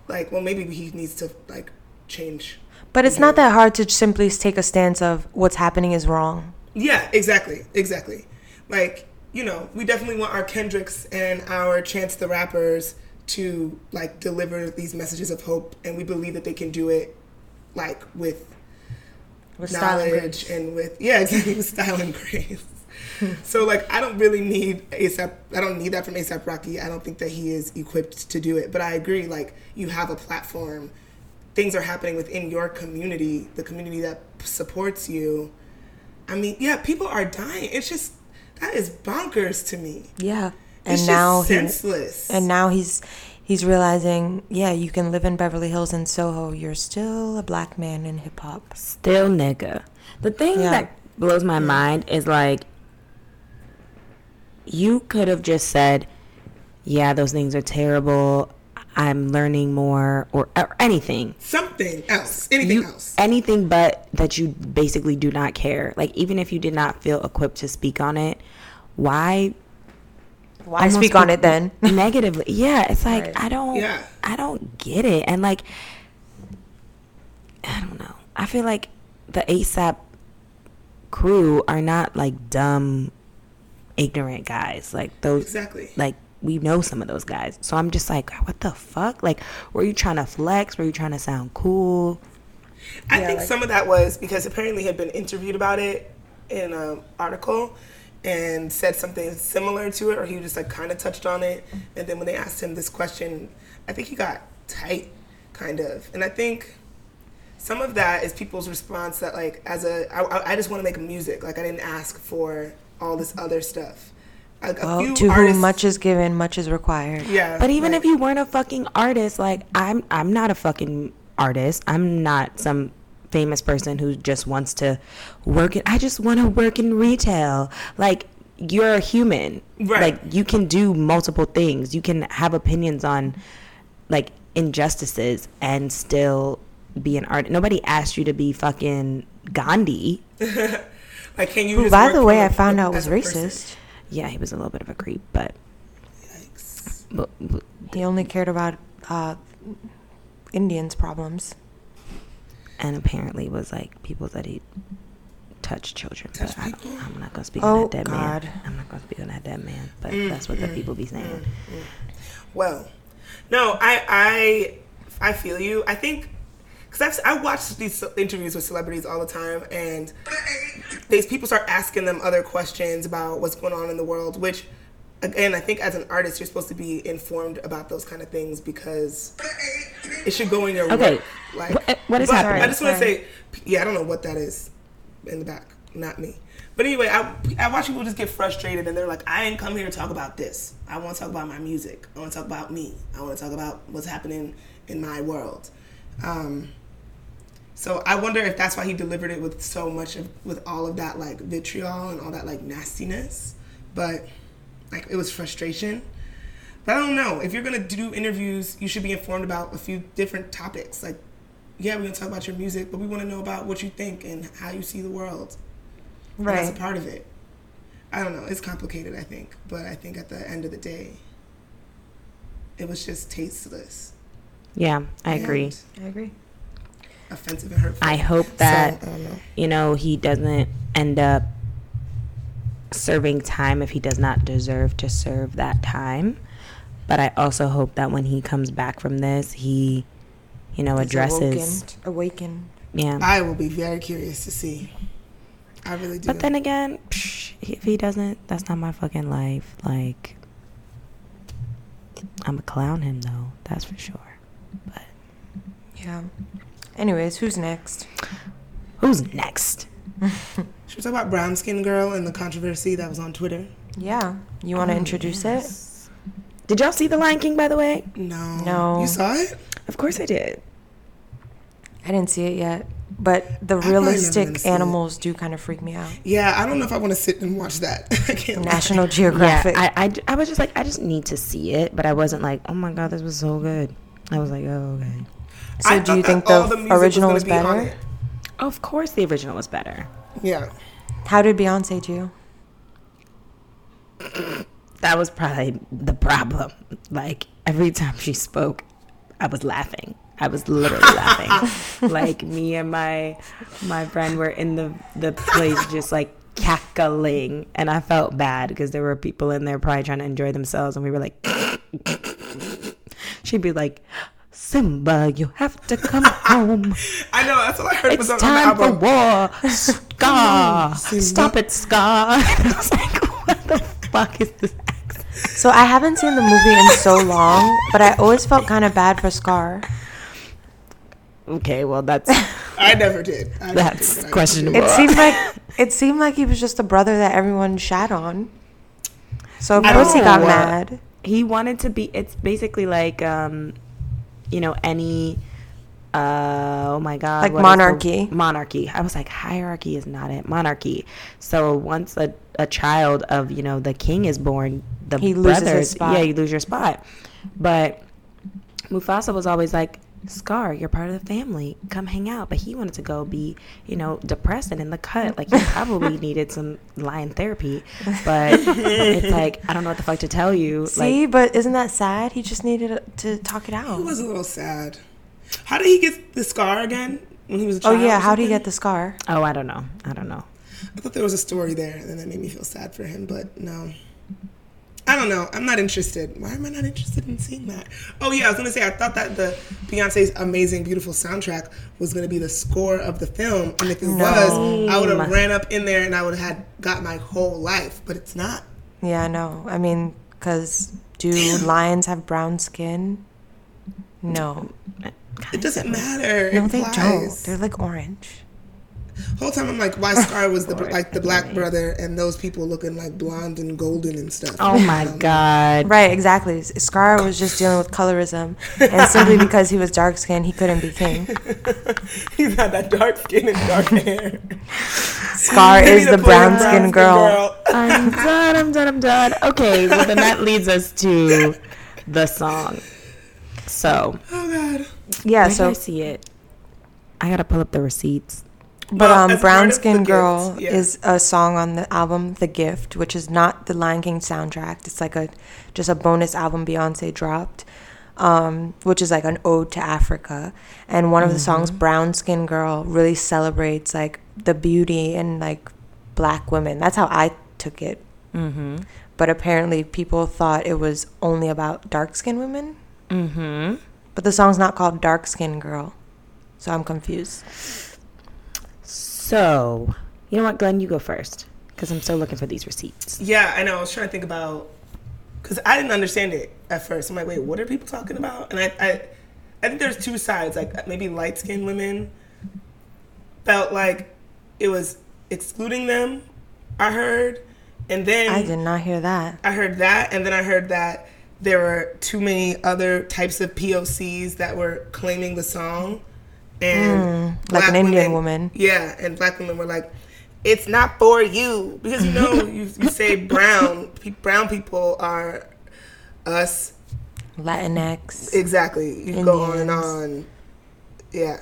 like, well, maybe he needs to like change. But it's not that hard to simply take a stance of what's happening is wrong. Yeah, exactly, exactly. Like, you know, we definitely want our Kendricks and our Chance the Rappers to like deliver these messages of hope, and we believe that they can do it like with, with knowledge and, and with yeah exactly with style and grace. So like I don't really need A S A P I don't need that from A S A P Rocky. I don't think that he is equipped to do it, but I agree, like, you have a platform, things are happening within your community, the community that supports you. I mean, yeah, people are dying. It's just, that is bonkers to me. Yeah. And it's now just senseless. He, and now he's he's realizing, yeah, you can live in Beverly Hills and Soho. You're still a black man in hip hop. Still nigga. The thing yeah. that blows my mind is like, you could have just said, yeah, those things are terrible. I'm learning more, or, or anything. Something else. Anything you, else. Anything but that you basically do not care. Like, even if you did not feel equipped to speak on it, why... Why Almost speak on it then? Negatively. Yeah, it's like, right. I don't yeah. I don't get it. And like, I don't know. I feel like the A S A P crew are not like dumb, ignorant guys. Like those, exactly. Like we know some of those guys. So I'm just like, what the fuck? Like, were you trying to flex? Were you trying to sound cool? I yeah, think like, some of that was because apparently had been interviewed about it in an article and said something similar to it, or he just like kind of touched on it. And then when they asked him this question, I think he got tight, kind of. And I think some of that is people's response that like, as a, I, I just want to make music. Like I didn't ask for all this other stuff. A, a well, to artists, whom much is given, much is required. Yeah. But even like, if you weren't a fucking artist, like I'm, I'm not a fucking artist. I'm not some famous person who just wants to work in, I just want to work in retail. Like you're a human, right? Like you can do multiple things. You can have opinions on like injustices and still be an artist. Nobody asked you to be fucking Gandhi. Like, can you? Who, just by the way, I found out was racist. Person? Yeah, he was a little bit of a creep, but, but, but he only cared about uh, Indians' problems. And apparently was like people that he touched children. Touch but people? I I'm not gonna speak oh, on that dead God. man. I'm not gonna speak on that dead man. But mm, that's what mm, the people be saying. Mm, mm. Well, no, I I I feel you. I think because I watch these interviews with celebrities all the time, and these people start asking them other questions about what's going on in the world, which, again, I think as an artist, you're supposed to be informed about those kind of things because it should go in your okay. work. Like, what, what is happening? I just want to say, yeah, I don't know what that is in the back. Not me. But anyway, I, I watch people just get frustrated, and they're like, I didn't come here to talk about this. I want to talk about my music. I want to talk about me. I want to talk about what's happening in my world. Um, so I wonder if that's why he delivered it with so much of, with all of that like vitriol and all that like nastiness, but like it was frustration. But I don't know, if you're going to do interviews, you should be informed about a few different topics. Like, yeah, we're going to talk about your music, but we want to know about what you think and how you see the world. Right. And that's a part of it. I don't know. It's complicated, I think, but I think at the end of the day, it was just tasteless. Yeah, I and agree. I agree. Offensive and hurtful. I hope that, so, I know. you know, he doesn't end up serving time if he does not deserve to serve that time. But I also hope that when he comes back from this, he, you know, He's addresses. Awakened. Awakened. Yeah. I will be very curious to see. I really do. But then again, psh, if he doesn't, that's not my fucking life. Like, I'm a clown him, though. That's for sure. But yeah. Anyways, who's next? Who's next? Should we talk about Brown Skin Girl and the controversy that was on Twitter? Yeah. You want to oh, introduce yes. it? Did y'all see The Lion King, by the way? No. No. You saw it? Of course I did. I didn't see it yet. But the I realistic animals do kind of freak me out. Yeah, I don't know if I want to sit and watch that. I can't National lie. Geographic. Yeah, I, I, I was just like, I just need to see it. But I wasn't like, oh my God, this was so good. I was like, oh, okay. So I do you think the, the original was, was better? Of course the original was better. Yeah. How did Beyonce do? That was probably the problem. Like, every time she spoke, I was laughing. I was literally laughing. Like, me and my my friend were in the, the place just, like, cackling. And I felt bad because there were people in there probably trying to enjoy themselves. And we were like... She'd be like, Simba, you have to come home. I know, that's all I heard. It's was time for war. Scar. Stop it, Scar. I was like, what the fuck is this accent? So I haven't seen the movie in so long, but I always felt kind of bad for Scar. Okay, well, that's... I never did. I that's never did, questionable. It seemed, like, it seemed like he was just a brother that everyone shat on. So of course he got mad. He wanted to be, it's basically like, um, you know, any, uh, oh my God. Like monarchy. Monarchy. I was like, hierarchy is not it. Monarchy. So once a, a child of, you know, the king is born, the he brothers. Loses his spot. Yeah, you lose your spot. But Mufasa was always like, Scar, you're part of the family. Come hang out. But he wanted to go be, you know, depressed and in the cut. Like, he probably needed some lion therapy. But it's like, I don't know what the fuck to tell you. See, like, but isn't that sad? He just needed to talk it out. He was a little sad. How did he get the scar again when he was a child? Oh, yeah. How did he get the scar? Oh, I don't know. I don't know. I thought there was a story there, and that made me feel sad for him, but no. I don't know. I'm not interested. Why am I not interested in seeing that? Oh, yeah, I was going to say, I thought that the Beyonce's Amazing, Beautiful soundtrack was going to be the score of the film. And if it no. was, I would have ran up in there and I would have had got my whole life. But it's not. Yeah, I know. I mean, because do lions have brown skin? No. It, it doesn't matter. No, it they flies. don't. They're like orange. Whole time I'm like, why Scar was the like the black brother and those people looking like blonde and golden and stuff. Oh my god! Right, exactly. Scar was just dealing with colorism, and simply because he was dark skinned, he couldn't be king. He's not that dark skin and dark hair. Scar is the brown skin girl. I'm done. I'm done. I'm done. Okay, well then that leads us to the song. So. Oh god. Yeah. Where so did I see it. I gotta pull up the receipts. But well, um, Brown Skin Girl yeah. is a song on the album The Gift, which is not the Lion King soundtrack. It's like a just a bonus album Beyonce dropped, um, which is like an ode to Africa. And one of mm-hmm. the songs, Brown Skin Girl, really celebrates like the beauty and like black women. That's how I took it. Mm-hmm. But apparently people thought it was only about dark-skinned women. Mm-hmm. But the song's not called Dark Skin Girl. So I'm confused. So, you know what, Glenn, you go first, because I'm still looking for these receipts. Yeah, I know. I was trying to think about, because I didn't understand it at first. I'm like, wait, what are people talking about? And I, I, I think there's two sides. Like maybe light-skinned women felt like it was excluding them. I heard, and then I did not hear that. I heard that, and then I heard that there were too many other types of P O Cs that were claiming the song. And mm, like an Indian women, woman. Yeah, and black women were like, it's not for you. Because, you know, you, you say brown, pe- brown people are us. Latinx. Exactly. You Indians. Go on and on. Yeah.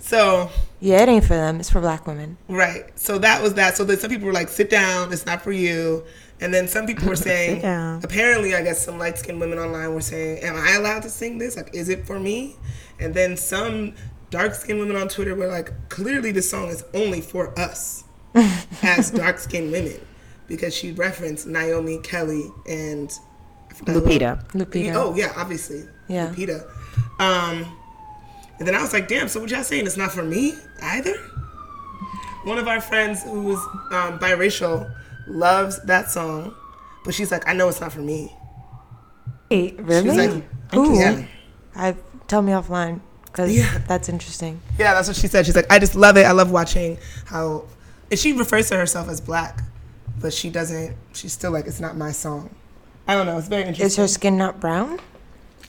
So. Yeah, it ain't for them. It's for black women. Right. So that was that. So then some people were like, sit down. It's not for you. And then some people were saying, apparently, I guess some light-skinned women online were saying, am I allowed to sing this? Like, is it for me? And then some dark-skinned women on Twitter were like, clearly this song is only for us as dark-skinned women, because she referenced Naomi, Kelly, and Lupita. Lupita. Oh, yeah, obviously. Yeah. Lupita. Um, and then I was like, damn, so what y'all saying? It's not for me either? One of our friends who is um, biracial loves that song, but she's like, I know it's not for me. Hey, really? She's like, ooh. Yeah. I, tell me offline. Because yeah. that's interesting. Yeah, that's what she said. She's like, I just love it. I love watching how... And she refers to herself as black, but she doesn't... She's still like, it's not my song. I don't know. It's very interesting. Is her skin not brown?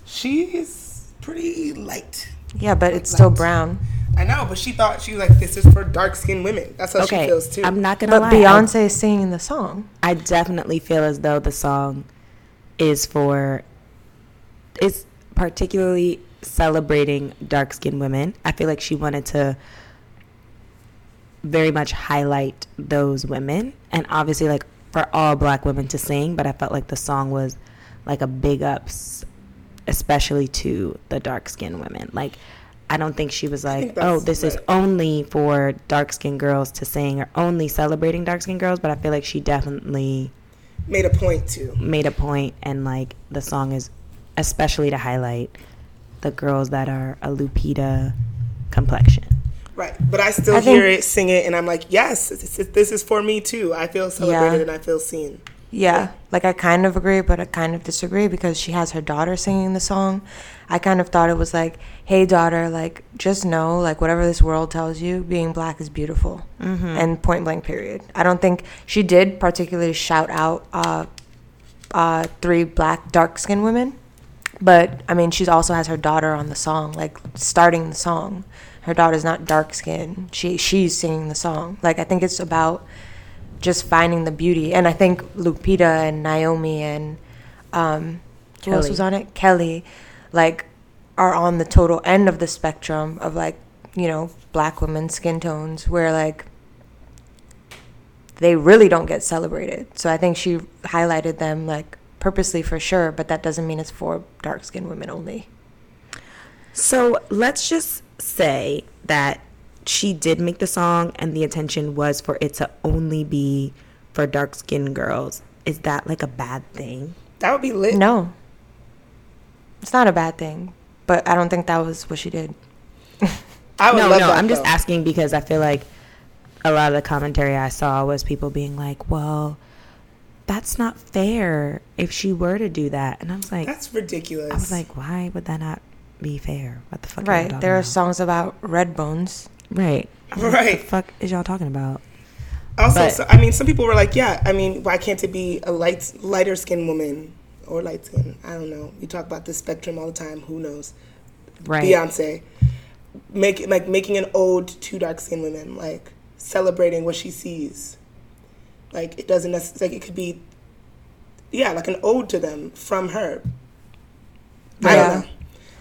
She's pretty light. Yeah, but like, it's still light. Brown. I know, but she thought she was like, this is for dark-skinned women. That's how okay. she feels, too. I'm not going to lie. But Beyonce is singing the song. I definitely feel as though the song is for... It's particularly... celebrating dark-skinned women. I feel like she wanted to very much highlight those women, and obviously like for all black women to sing, but I felt like the song was like a big ups especially to the dark-skinned women. Like I don't think she was like, oh, this right. is only for dark-skinned girls to sing or only celebrating dark-skinned girls, but I feel like she definitely made a point too made a point and like the song is especially to highlight the girls that are a Lupita complexion. Right. But I still I hear think, it, sing it, and I'm like, yes, this is, this is for me too. I feel celebrated yeah. and I feel seen. Yeah. yeah. Like I kind of agree, but I kind of disagree because she has her daughter singing the song. I kind of thought it was like, hey, daughter, like just know, like whatever this world tells you, being black is beautiful. Mm-hmm. And point blank period. I don't think she did particularly shout out uh, uh, three black dark-skinned women. But, I mean, she also has her daughter on the song, like, starting the song. Her daughter's not dark-skinned. She, she's singing the song. Like, I think it's about just finding the beauty. And I think Lupita and Naomi and um, who else was on it? Kelly, like, are on the total end of the spectrum of, like, you know, black women's skin tones where, like, they really don't get celebrated. So I think she highlighted them, like, purposely for sure, but that doesn't mean it's for dark-skinned women only. So let's just say that she did make the song, and the intention was for it to only be for dark-skinned girls. Is that like a bad thing? That would be lit. No. It's not a bad thing, but I don't think that was what she did. I would no, love no, that, I'm though. Just asking because I feel like a lot of the commentary I saw was people being like, well, that's not fair if she were to do that. And I was like... That's ridiculous. I was like, why would that not be fair? What the fuck right, are you talking there about? Are songs about red bones. Right. Right. What the fuck is y'all talking about? Also, but, so, I mean, some people were like, yeah, I mean, why can't it be a light, lighter-skinned woman or light-skinned? I don't know. We talk about the spectrum all the time. Who knows? Right. Beyonce. Make, like, making an ode to dark-skinned women, like... celebrating what she sees, like it doesn't necessarily, like it could be, yeah, like an ode to them from her. Yeah. I don't know.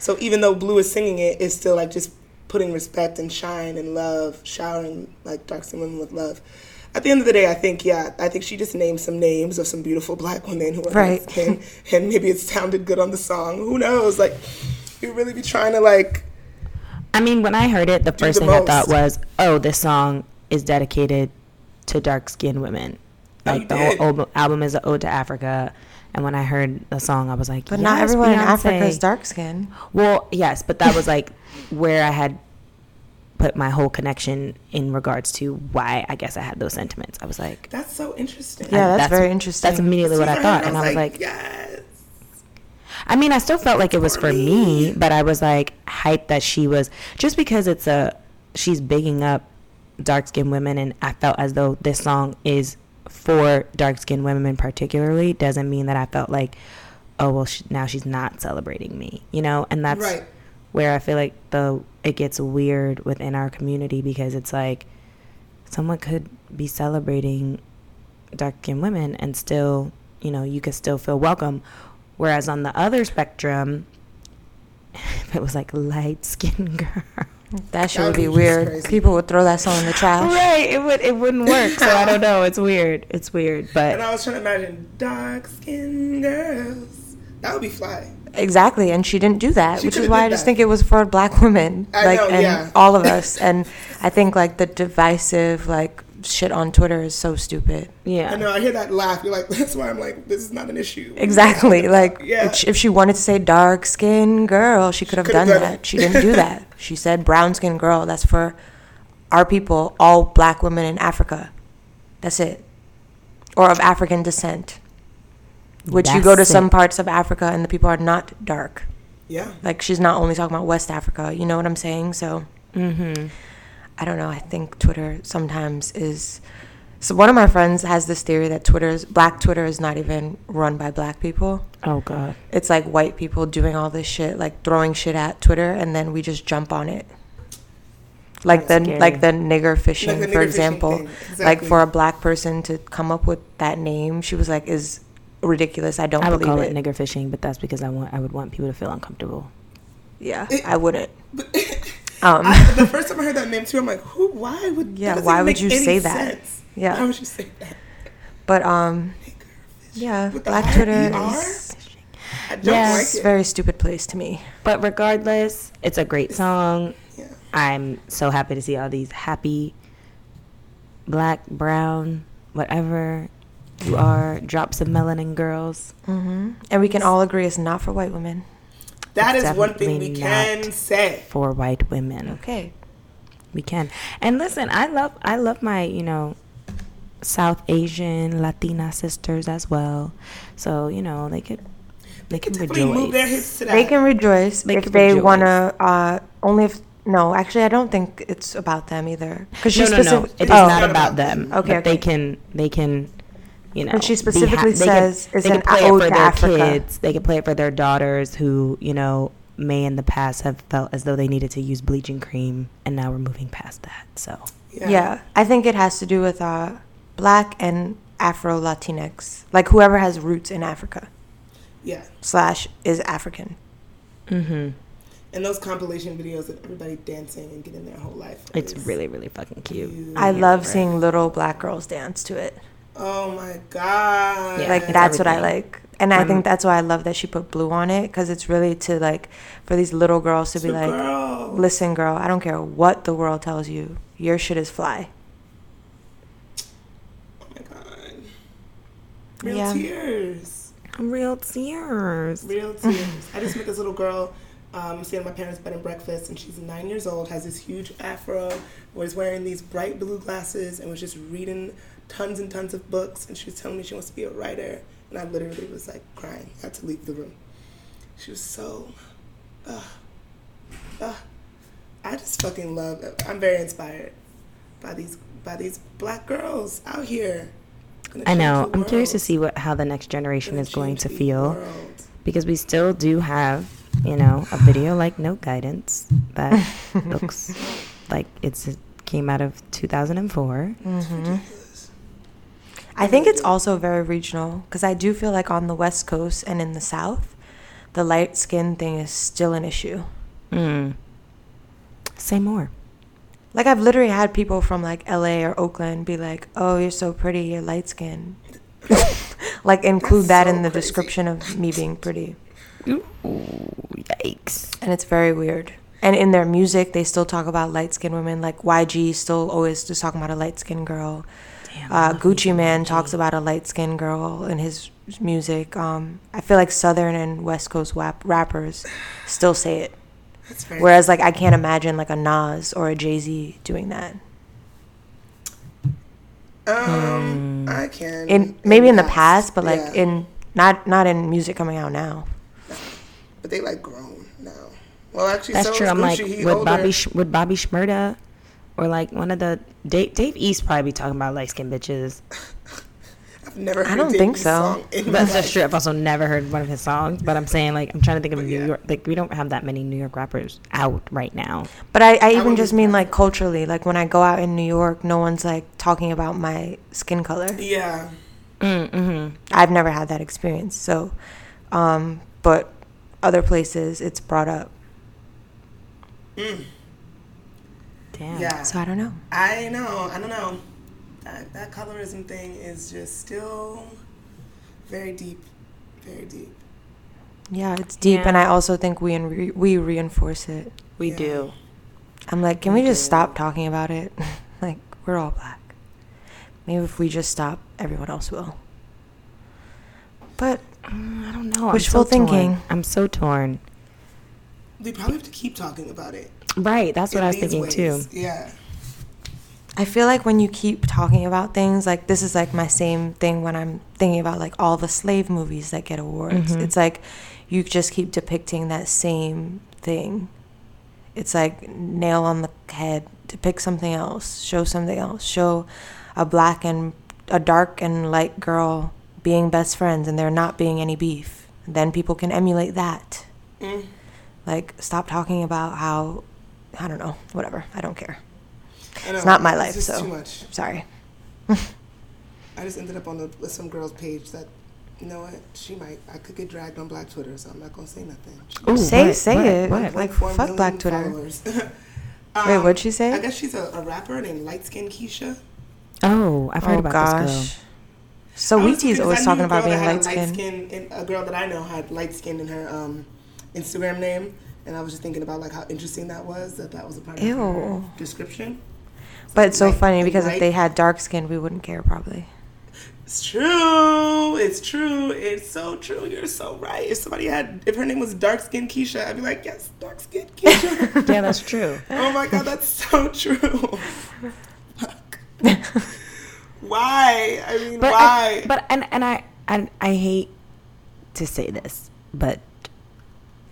So even though Blue is singing it, it's still like just putting respect and shine and love, showering like dark skin women with love. At the end of the day, I think yeah, I think she just named some names of some beautiful black women who are right, and, and maybe it sounded good on the song. Who knows? Like you really be trying to like. I mean, when I heard it, the first the thing most. I thought was, oh, this song is dedicated to dark-skinned women. Like, the whole ob- album is an ode to Africa. And when I heard the song, I was like, but yes, not everyone Beyonce. In Africa is dark-skinned. Well, yes, but that was, like, where I had put my whole connection in regards to why I guess I had those sentiments. I was like... That's so interesting. Yeah, that's, that's very interesting. That's immediately so what I thought. And I was like, like yes. I mean, I still felt like it was for me, but I was, like, hyped that she was... Just because it's a... She's bigging up dark-skinned women, and I felt as though this song is for dark-skinned women particularly, doesn't mean that I felt like, oh, well, she, now she's not celebrating me, you know? And that's right. Where I feel like the it gets weird within our community because it's like someone could be celebrating dark-skinned women and still, you know, you could still feel welcome. Whereas on the other spectrum, if it was like light-skinned girl, that shit would be weird. Crazy. People would throw that song in the trash. Right, it would it wouldn't work. So I don't know. It's weird. It's weird. But and I was trying to imagine dark skinned girls. That would be fly. Exactly, and she didn't do that, she which is why I just that. think it was for black women, I like know, and yeah. all of us. And I think like the divisive like shit on Twitter is so stupid. Yeah, I know. I hear that laugh. You're like, that's why I'm like, this is not an issue. Exactly. Like, yeah. if she wanted to say dark skin girl, she could have done, done that. It. She didn't do that. She said brown skin girl. That's for our people, all black women in Africa. That's it, or of African descent. Which that's you go to some it. Parts of Africa and the people are not dark. Yeah. Like she's not only talking about West Africa. You know what I'm saying? So. Mm-hmm. I don't know. I think Twitter sometimes is. So one of my friends has this theory that Twitter's black Twitter is not even run by black people. Oh God! It's like white people doing all this shit, like throwing shit at Twitter, and then we just jump on it. Like That's the scary. Like the nigger fishing, like the nigger for example. Fishing exactly. Like for a black person to come up with that name, she was like, "Is ridiculous. I don't believe it." I would call it. it nigger fishing, but that's because I want I would want people to feel uncomfortable. Yeah, it, I wouldn't. But Um, I, the first time I heard that name too, I'm like, who? Why would? Yeah, why would you say that? Yeah, why would you say that? But um, yeah, Black Twitter is yeah, it's a very stupid place to me. But regardless, it's a great song. Yeah. I'm so happy to see all these happy black, brown, whatever you are. Drop some melanin, girls. Mm-hmm. And we can all agree it's not for white women. That it's is one thing we can say for white women. Okay, we can. And listen, I love, I love my, you know, South Asian Latina sisters as well. So you know, they could, they, they can rejoice. Move their hips to that. They can rejoice they if can they want to. Uh, only if no, actually, I don't think it's about them either. Because no, no, no, it's oh. not about them. Okay, but okay, they can, they can. You know, and she specifically ha- says it's an ode to Africa. Kids. They can play it for their daughters who, you know, may in the past have felt as though they needed to use bleaching cream, and now we're moving past that. So yeah, yeah I think it has to do with uh, black and Afro Latinx, like whoever has roots in Africa. Yeah. Slash is African. Mm-hmm. And those compilation videos of everybody dancing and getting their whole life. It's really, really fucking cute. cute. I love right. seeing little black girls dance to it. Oh my God. Yeah, like that's everything. What I like. And I um, think that's why I love that she put blue on it, because it's really to like for these little girls to be like, girl. listen, girl, I don't care what the world tells you. Your shit is fly. Oh, my God. Real yeah. tears. Real tears. Real tears. I just met this little girl. Um, staying at my parents' bed and breakfast, and she's nine years old, has this huge afro, was wearing these bright blue glasses, and was just reading tons and tons of books, and she was telling me she wants to be a writer, and I literally was like crying. I had to leave the room. She was so uh, uh, I just fucking love it. I'm very inspired by these by these black girls out here. I know. I'm curious to see what how the next generation is going to feel, because we still do have, you know, a video like No Guidance that looks like it's, it came out of two thousand four. Mm-hmm. I think it's also very regional, because I do feel like on the West Coast and in the South, the light skin thing is still an issue. Mm. Say more. Like, I've literally had people from like L A or Oakland be like, oh, you're so pretty, you're light skinned. Like, include That's that so in the crazy. Description of me being pretty. Ooh, yikes. And it's very weird. And in their music, they still talk about light-skinned women. Like, Y G still always just talking about a light-skinned girl. Damn, uh, Gucci Man talks about a light-skinned girl in his music. Um, I feel like Southern and West Coast wap- rappers still say it. That's very Whereas, funny. Like, I can't imagine, like, a Nas or a Jay-Z doing that. Um, mm. I can. In, maybe in, in the past, past but, like, yeah. in not not in music coming out now. But they like grown now. Well, actually, that's so true. I'm Gucci, like, would Bobby Sh- would Bobby Shmurda, or like one of the Dave, Dave East probably be talking about light skinned bitches. I've never. Heard I don't Dave think East so. That's just true. I've also never heard one of his songs. But I'm saying, like, I'm trying to think of but New yeah. York. Like, we don't have that many New York rappers out right now. But I, I even I just mean like culturally. Like, when I go out in New York, no one's like talking about my skin color. Yeah. Mm-hmm. I've never had that experience. So, um, but. Other places it's brought up. Mm. Damn. Yeah. So I don't know. I know. I don't know. That, that colorism thing is just still very deep. Very deep. Yeah, it's deep. Yeah. And I also think we re- we reinforce it. We yeah. do. I'm like, can we, we just do. stop talking about it? Like, we're all black. Maybe if we just stop, everyone else will. But... I don't know. Wishful I'm so thinking. Torn. I'm so torn. We probably have to keep talking about it. Right. That's what I was thinking ways. Too. Yeah. I feel like when you keep talking about things, like, this is like my same thing when I'm thinking about like all the slave movies that get awards. Mm-hmm. It's like you just keep depicting that same thing. It's like nail on the head. Depict something else. Show something else. Show a black and a dark and light girl being best friends and there not being any beef, then people can emulate that. Mm. Like, stop talking about how, I don't know, whatever. I don't care. I know, it's not my life, so. It's too much. Sorry. I just ended up on the, with some girl's page that, you know what, she might, I could get dragged on Black Twitter, so I'm not going to say nothing. Ooh, say what, say what, it. What, like, fuck Black Twitter. um, Wait, what'd she say? I guess she's a, a rapper named Light Skin Keisha. Oh, I've heard oh, about gosh. this girl. So Weezy is always talking about being light skinned. A girl that I know had light skin in her um, Instagram name, and I was just thinking about like how interesting that was. That that was a part Ew. of her description. So but it's so light, funny because light. If they had dark skin, we wouldn't care probably. It's true. It's true. It's so true. You're so right. If somebody had, if her name was dark skin Keisha, I'd be like, yes, dark skin Keisha. Yeah, that's true. Oh my God, that's so true. Fuck. Why? I mean, but why? I, but and and I, I I hate to say this, but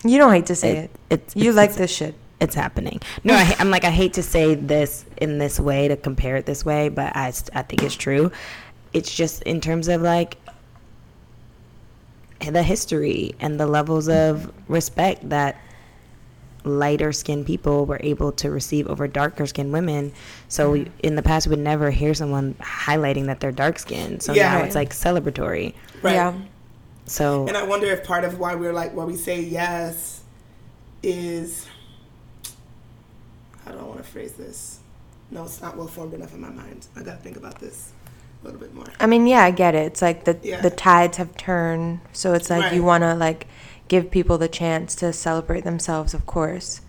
you don't hate to say it. it. It's, you it's, like it's, this shit. It's happening. No, I, I'm like I hate to say this in this way to compare it this way, but I I think it's true. It's just in terms of like the history and the levels of respect that lighter skinned people were able to receive over darker skinned women. So we, in the past, we would never hear someone highlighting that they're dark skinned. So yeah. now it's like celebratory. Right. Yeah. So. And I wonder if part of why we're like, why we say yes is, how do I want to phrase this? No, it's not well formed enough in my mind. I got to think about this a little bit more. I mean, yeah, I get it. It's like the, yeah. the tides have turned. So it's like right. you want to like, give people the chance to celebrate themselves, of course.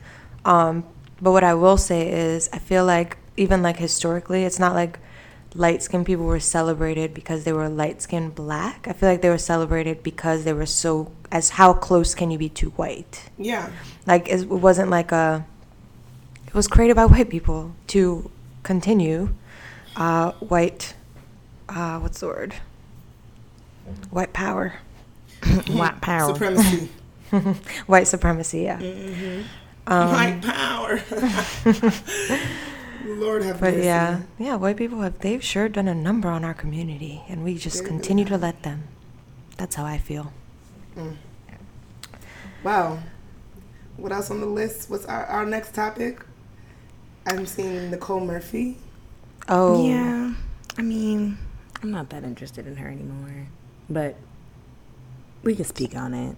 Um, But what I will say is I feel like even like historically, it's not like light-skinned people were celebrated because they were light-skinned black. I feel like they were celebrated because they were so, as how close can you be to white? Yeah. Like it wasn't like a, it was created by white people to continue uh, white, uh, what's the word? White power. White power. Supremacy. White supremacy, yeah. Mm-hmm. Um, white power. Lord have mercy. But yeah, yeah, white people have, they've sure done a number on our community, and we just They're continue to let them. That's how I feel. Mm. Wow. What else on the list? What's our, our next topic? I'm seeing Nicole Murphy. Oh. Yeah. I mean, I'm not that interested in her anymore, but we can speak on it.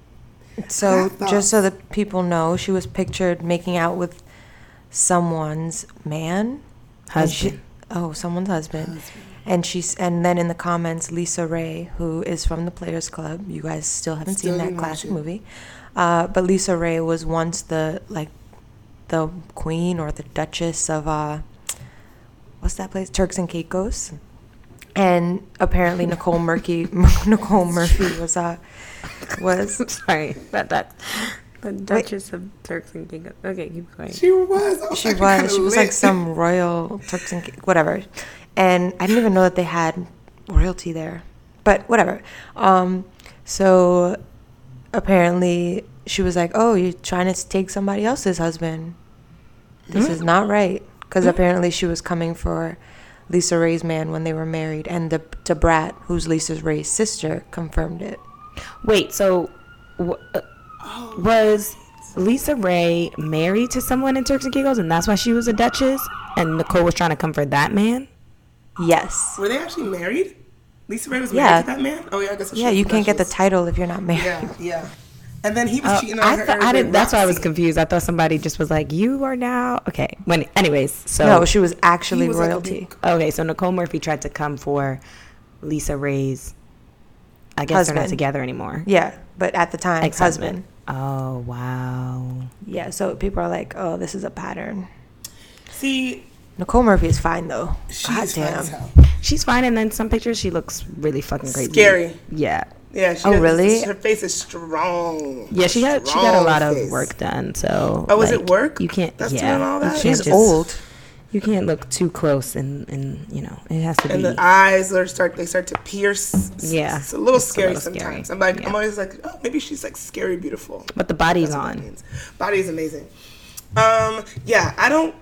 So just so that people know, she was pictured making out with someone's man, husband. She, oh, someone's husband. husband. And she's, and then in the comments, Lisa Raye, who is from the Players Club, you guys still haven't still seen that classic movie, uh, but Lisa Raye was once the like the queen or the duchess of uh, what's that place? Turks and Caicos. And apparently Nicole Murphy, Nicole Murphy was uh, was sorry about that. The Duchess Wait. of Turks and Caicos. Okay, keep going. She was. Oh, she was. She was lit. Like some royal Turks and Caicos, whatever. And I didn't even know that they had royalty there, but whatever. Um, so apparently she was like, "Oh, you're trying to take somebody else's husband. This mm-hmm. is not right." Because mm-hmm. apparently she was coming for Lisa Raye's man when they were married, and the the brat, who's Lisa Raye's sister, confirmed it. Wait, so wh- uh, oh. was Lisa Raye married to someone in Turks and Caicos, and that's why she was a duchess, and Nicole was trying to come for that man? Yes. Were they actually married? Lisa Raye was married yeah. to that man? Oh yeah, I guess. Yeah, you can't get the title if you're not married. Yeah, yeah. And then he was uh, cheating on I her. Th- I didn't, that's why I was confused. I thought somebody just was like, "You are now okay." When, anyways, so no, she was actually was royalty. Like okay, so Nicole Murphy tried to come for Lisa Raye's. I guess husband. They're not together anymore. Yeah, but at the time, ex-husband. husband. Oh wow. Yeah, so people are like, "Oh, this is a pattern." See, Nicole Murphy is fine though. She's God damn, she's fine. And then some pictures, she looks really fucking crazy. Scary. Yeah. Yeah. She oh, has, really? Her face is strong. Yeah, she got she got a lot face. of work done. So. Oh, was like, it work? You can't. That's yeah. Doing all that? She's just, old. You can't look too close, and, and you know it has to and be. And the eyes are start they start to pierce. Yeah. It's a little it's scary a little sometimes. Scary. I'm like yeah. I'm always like oh maybe she's like scary beautiful. But the body's That's on. Body's amazing. Um. Yeah. I don't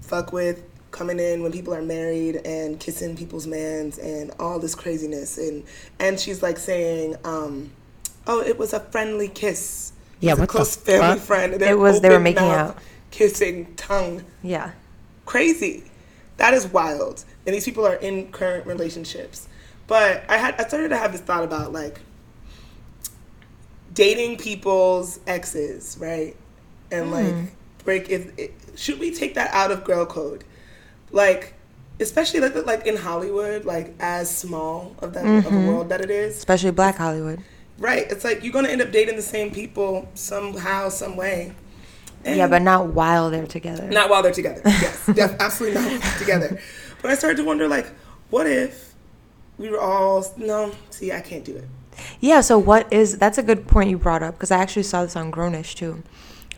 fuck with coming in when people are married and kissing people's mans and all this craziness. And and she's like saying, um, oh, it was a friendly kiss. Yeah, what a close the family fuck? friend. It was, they were making mouth, out. Kissing, tongue. Yeah. Crazy. That is wild. And these people are in current relationships. But I had I started to have this thought about like dating people's exes, right? And mm. like, break if, it, should we take that out of girl code? Like, especially like like in Hollywood, like as small of that mm-hmm. of a world that it is, especially Black Hollywood, right? It's like you're gonna end up dating the same people somehow, some way. And yeah, but not while they're together. Not while they're together. Yes, def- absolutely not together. But I started to wonder, like, what if we were all no? See, I can't do it. Yeah. So what is? That's a good point you brought up because I actually saw this on Grownish too.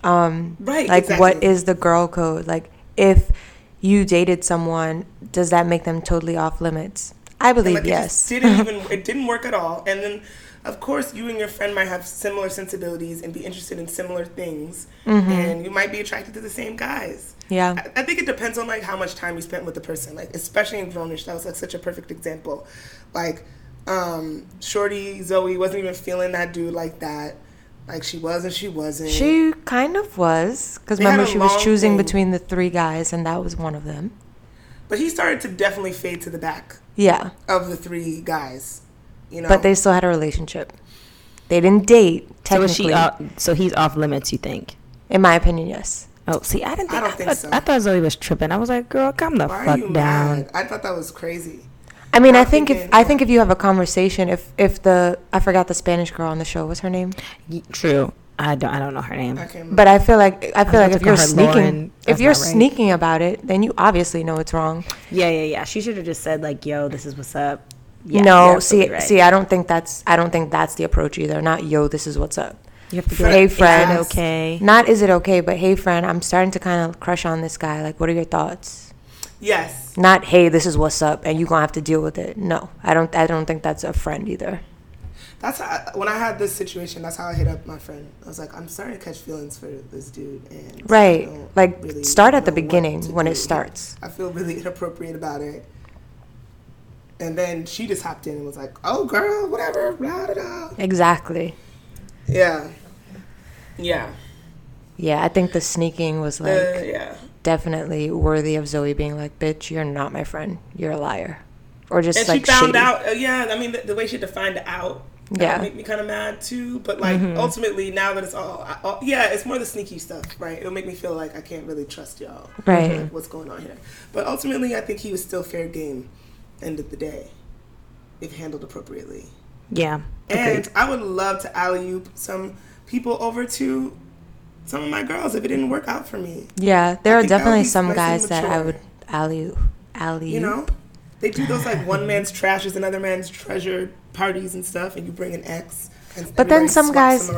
Um, right. Like, exactly. What is the girl code? Like, if you dated someone, does that make them totally off limits? I believe like, yes. It didn't even it didn't work at all. And then, of course, you and your friend might have similar sensibilities and be interested in similar things, mm-hmm. and you might be attracted to the same guys. Yeah, I, I think it depends on like how much time you spent with the person. Like, especially in Grownish, that was like such a perfect example. Like, um, Shorty Zoe wasn't even feeling that dude like that. Like, she was and she wasn't. She kind of was. Because remember, she was choosing thing. between the three guys, and that was one of them. But he started to definitely fade to the back. Yeah. Of the three guys. You know? But they still had a relationship. They didn't date, technically. So, she off, so he's off limits, you think? In my opinion, yes. Oh, see, I didn't think, I don't I think thought, so. I thought Zoe was tripping. I was like, girl, calm the Why fuck are you down. Mad? I thought that was crazy. I mean, I think if I think if you have a conversation, if if the I forgot the Spanish girl on the show, what's her name? True. I don't I don't know her name. I but I feel like I feel I'm like if you're sneaking Lauren, if you're right. sneaking about it, then you obviously know it's wrong. Yeah, yeah, yeah. She should have just said like, "Yo, this is what's up." Yeah, no, see, right. see, I don't think that's I don't think that's the approach either. Not "Yo, this is what's up." You have to be "Hey, like, friend, is it okay?" Not "Is it okay?" But "Hey, friend, I'm starting to kind of crush on this guy. Like, what are your thoughts?" Yes. Not "Hey, this is what's up," and you're gonna have to deal with it. No, I don't. I don't think that's a friend either. That's how I, when I had this situation, that's how I hit up my friend. I was like, I'm starting to catch feelings for this dude. And right. Like, really start at the beginning when do. It starts. I feel really inappropriate about it. And then she just hopped in and was like, oh, girl, whatever, blah, blah, blah. Exactly. Yeah. Yeah. Yeah, I think the sneaking was, like, uh, yeah. definitely worthy of Zoe being like, bitch, you're not my friend. You're a liar. Or just, and like, she found shady. Out. Uh, yeah, I mean, the, the way she defined out. Yeah, make me kind of mad too, but like mm-hmm. ultimately now that it's all, all, yeah, it's more the sneaky stuff, right? It'll make me feel like I can't really trust y'all, right? Like, what's going on here? But ultimately, I think he was still fair game. End of the day, if handled appropriately. Yeah, and agreed. I would love to alley-oop some people over to some of my girls if it didn't work out for me. Yeah, there are definitely some guys that I would alley-oop, alley-oop. You know, they do those like one man's trash is another man's treasure parties and stuff, and you bring an ex, and but then some guys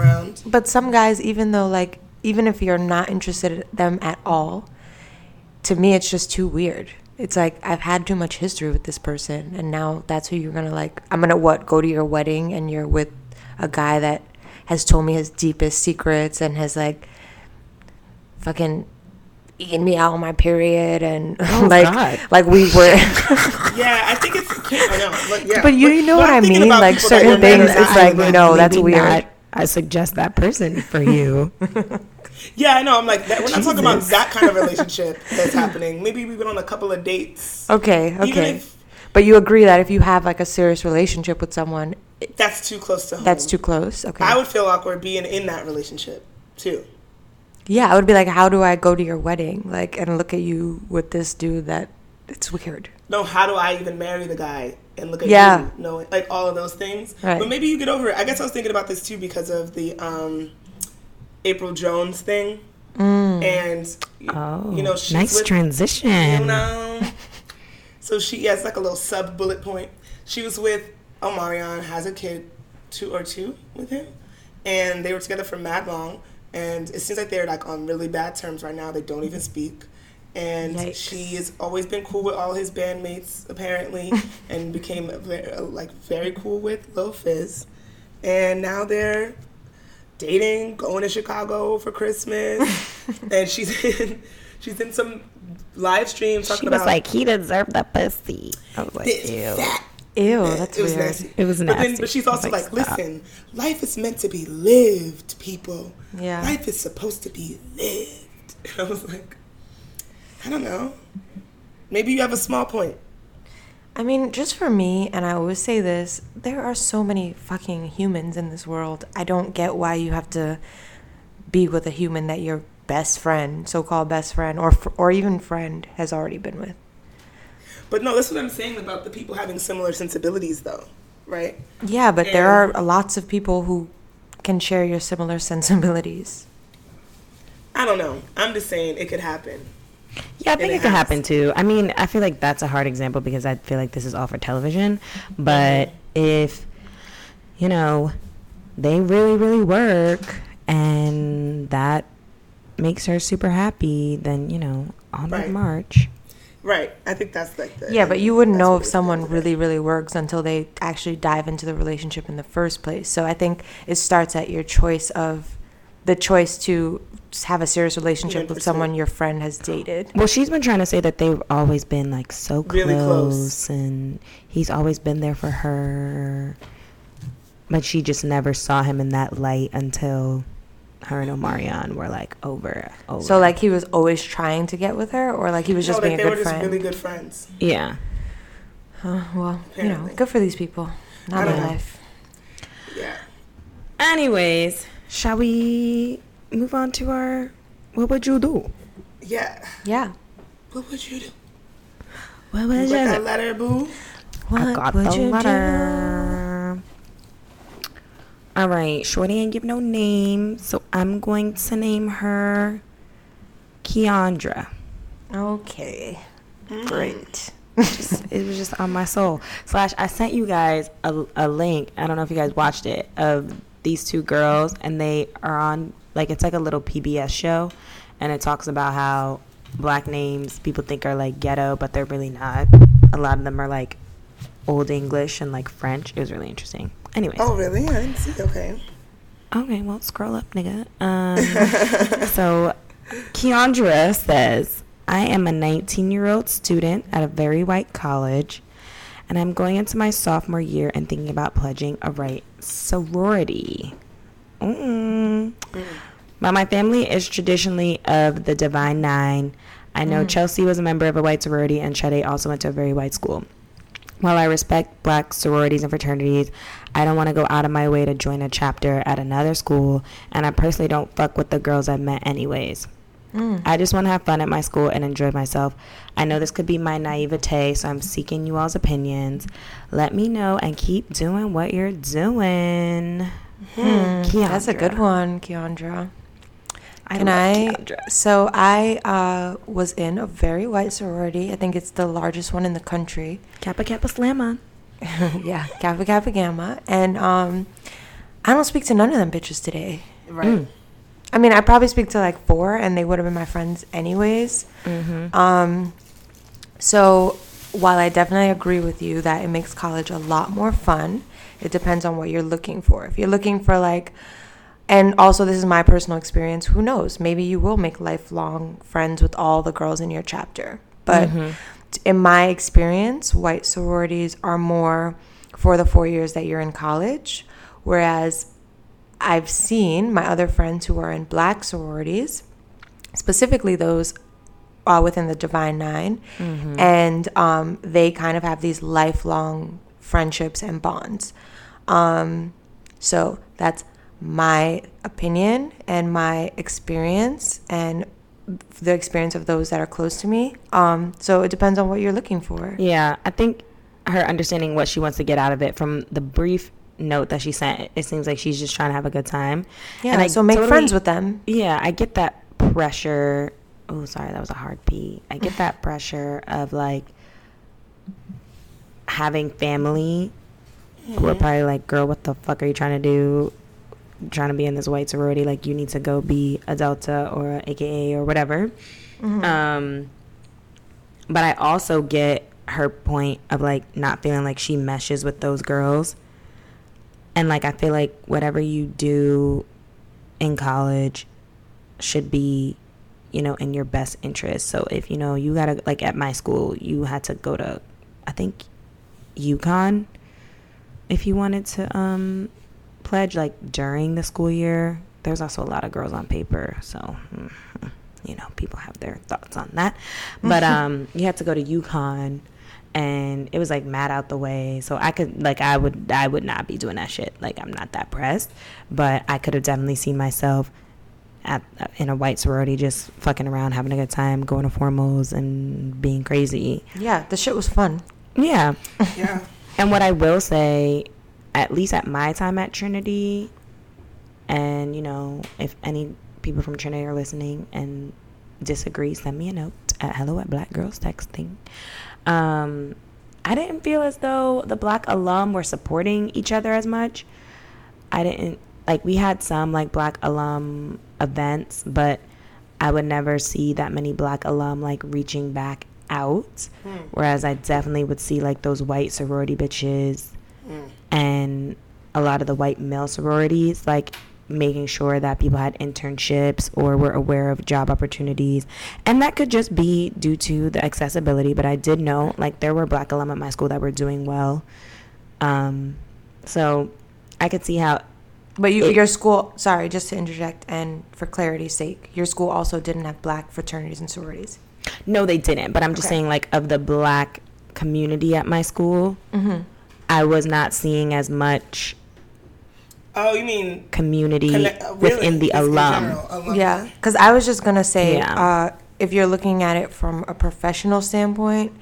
but some guys even though like even if you're not interested in them at all, to me it's just too weird. It's like, I've had too much history with this person, and now that's who you're gonna like. I'm gonna what go to your wedding and you're with a guy that has told me his deepest secrets and has like fucking eating me out on my period and oh, like God. Like we were yeah I think it's I know, but, yeah. but you, you know but, what but I mean like certain things it's like you know that's weird not, I suggest that person for you yeah I know I'm like that, we're not Jesus. Talking about that kind of relationship that's happening. Maybe we've been on a couple of dates okay okay if, but you agree that if you have like a serious relationship with someone it, that's too close to home. That's too close okay I would feel awkward being in that relationship too. Yeah, I would be like, how do I go to your wedding, like, and look at you with this dude that it's weird. No, how do I even marry the guy and look at yeah. you, knowing like all of those things. Right. But maybe you get over it. I guess I was thinking about this too because of the um, April Jones thing, mm. and oh, you know, she's nice with, transition. You know, so she has yeah, like a little sub bullet point. She was with Omarion, has a kid, two or two with him, and they were together for mad long. And it seems like they're like on really bad terms right now. They don't even speak. And yikes. She has always been cool with all his bandmates, apparently, and became very, like very cool with Lil Fizz. And now they're dating, going to Chicago for Christmas, and she's in she's in some live stream talking she was about like he deserved the pussy. I was like, ew. That. Ew, that's it was weird. Nasty. It was nasty. But, then, but she's also like, like listen, life is meant to be lived, people. Yeah. Life is supposed to be lived. And I was like, I don't know. Maybe you have a small point. I mean, just for me, and I always say this, there are so many fucking humans in this world. I don't get why you have to be with a human that your best friend, so-called best friend, or or even friend has already been with. But no, that's what I'm saying about the people having similar sensibilities, though, right? Yeah, but and there are lots of people who can share your similar sensibilities. I don't know. I'm just saying it could happen. Yeah, I think it, it could happen, too. I mean, I feel like that's a hard example because I feel like this is all for television. But if, you know, they really, really work and that makes her super happy, then, you know, on right. the march. Right. I think that's like the... Yeah, but you wouldn't know if someone really, really works until they actually dive into the relationship in the first place. So I think it starts at your choice of... The choice to have a serious relationship with someone your friend has dated. Well, she's been trying to say that they've always been like so close. Really close. And he's always been there for her. But she just never saw him in that light until... her and Omarion were like over, over. So like he was always trying to get with her, or like he was just no, being like a good friend. They were just really good friends. Yeah. Uh, well, apparently. You know, good for these people. Not my know. Life. Yeah. Anyways, shall we move on to our? What would you do? Yeah. Yeah. What would you do? What would you? Got that letter, boo. What I got would the you letter. Do? All right, Shorty ain't give no name, so I'm going to name her Keandra. Okay, great. Just, it was just on my soul. Slash, I sent you guys a, a link. I don't know if you guys watched it, of these two girls, and they are on, like, it's like a little P B S show, and it talks about how black names people think are like ghetto, but they're really not. A lot of them are like Old English and like French. It was really interesting. Anyways. Oh, really? I didn't see. Okay. Okay, well, scroll up, nigga. Um, so, Keandra says, I am a nineteen-year-old student at a very white college, and I'm going into my sophomore year and thinking about pledging a right sorority. Mm-mm. Mm. But my family is traditionally of the Divine Nine. I know mm. Chelsea was a member of a white sorority, and Chede also went to a very white school. While I respect black sororities and fraternities, I don't want to go out of my way to join a chapter at another school, and I personally don't fuck with the girls I've met anyways. Mm. I just want to have fun at my school and enjoy myself. I know this could be my naivete, so I'm seeking you all's opinions. Let me know and keep doing what you're doing. Hmm. That's a good one, Keandra. I Can I? Keandra. So I uh, was in a very white sorority. I think it's the largest one in the country. Kappa Kappa Slamma. Yeah, Kappa Kappa Gamma. And um, I don't speak to none of them bitches today. Right. Mm. I mean, I probably speak to like four, and they would have been my friends anyways. Mm-hmm. Um, so while I definitely agree with you that it makes college a lot more fun, it depends on what you're looking for. If you're looking for like... And also, this is my personal experience. Who knows? Maybe you will make lifelong friends with all the girls in your chapter. But mm-hmm. in my experience, white sororities are more for the four years that you're in college. Whereas I've seen my other friends who are in black sororities, specifically those uh, within the Divine Nine, mm-hmm. and um, they kind of have these lifelong friendships and bonds. Um, so that's my opinion and my experience and the experience of those that are close to me. Um, so it depends on what you're looking for. Yeah, I think her understanding what she wants to get out of it from the brief note that she sent, it seems like she's just trying to have a good time. Yeah, and I so make totally, friends with them. Yeah, I get that pressure. Oh, sorry, that was a hard P. I get that pressure of like having family mm-hmm. who are probably like, girl, what the fuck are you trying to do? Trying to be in this white sorority, like you need to go be a Delta or a A K A or whatever. Mm-hmm. Um, but I also get her point of like not feeling like she meshes with those girls. And like I feel like whatever you do in college should be, you know, in your best interest. So if you know you gotta, like at my school, you had to go to, I think, UConn if you wanted to, um, pledge like during the school year. There's also a lot of girls on paper, so you know people have their thoughts on that, but um you had to go to UConn and it was like mad out the way, so I could like I would I would not be doing that shit. Like I'm not that pressed, but I could have definitely seen myself at in a white sorority just fucking around, having a good time, going to formals and being crazy. Yeah, the shit was fun. Yeah. Yeah. And what I will say, at least at my time at Trinity, and, you know, if any people from Trinity are listening and disagree, send me a note at hello at Black Girls Texting. Um, I didn't feel as though the Black alum were supporting each other as much. I didn't, like, we had some, like, Black alum events, but I would never see that many Black alum, like, reaching back out, mm. whereas I definitely would see, like, those white sorority bitches mm. and a lot of the white male sororities, like, making sure that people had internships or were aware of job opportunities. And that could just be due to the accessibility. But I did know, like, there were Black alum at my school that were doing well. Um, so I could see how... But you, it, your school... Sorry, just to interject, and for clarity's sake, your school also didn't have Black fraternities and sororities? No, they didn't. But I'm just okay. saying, like, of the Black community at my school... Mm-hmm. I was not seeing as much. Oh, you mean community connect, uh, really, within the alum. General, alum? Yeah, because I was just gonna say, yeah. uh, if you're looking at it from a professional standpoint,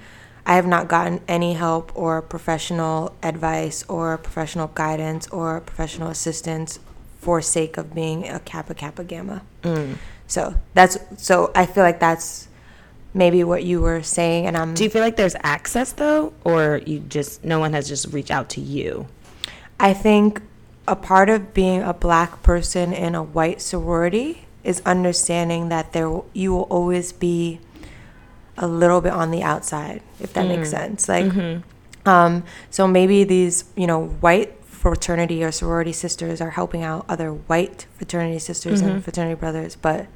I have not gotten any help or professional advice or professional guidance or professional assistance for sake of being a Kappa Kappa Gamma. Mm. So that's so I feel like that's maybe what you were saying. And I'm. Do you feel like there's access though, or you just no one has just reached out to you? I think a part of being a black person in a white sorority is understanding that there you will always be a little bit on the outside, if that mm. makes sense. Like, mm-hmm. um, so maybe these, you know, white fraternity or sorority sisters are helping out other white fraternity sisters mm-hmm. and fraternity brothers, but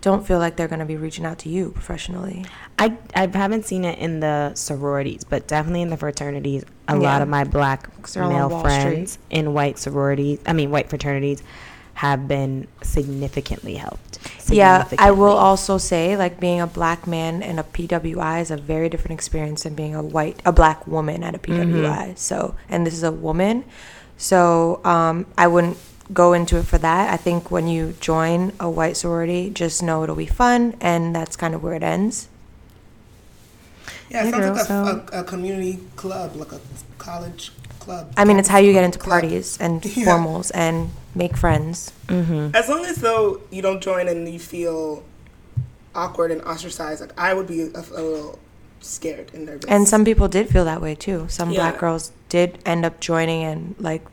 don't feel like they're going to be reaching out to you professionally. I, I haven't seen it in the sororities, but definitely in the fraternities. A yeah. lot of my black male friends Street. in white sororities, I mean, white fraternities, have been significantly helped. Significantly. Yeah, I will also say, like, being a black man in a P W I is a very different experience than being a white, a black woman at a P W I. Mm-hmm. So, and this is a woman, so um, I wouldn't go into it for that. I think when you join a white sorority, just know it'll be fun, and that's kind of where it ends. Yeah, it hey sounds girl, like a, so. a, a community club, like a college club. I mean, it's how you get into club. parties and yeah. formals and make friends. Mm-hmm. As long as, though, you don't join and you feel awkward and ostracized, like I would be a, a little scared and nervous. And some people did feel that way, too. Some yeah. black girls did end up joining and, like,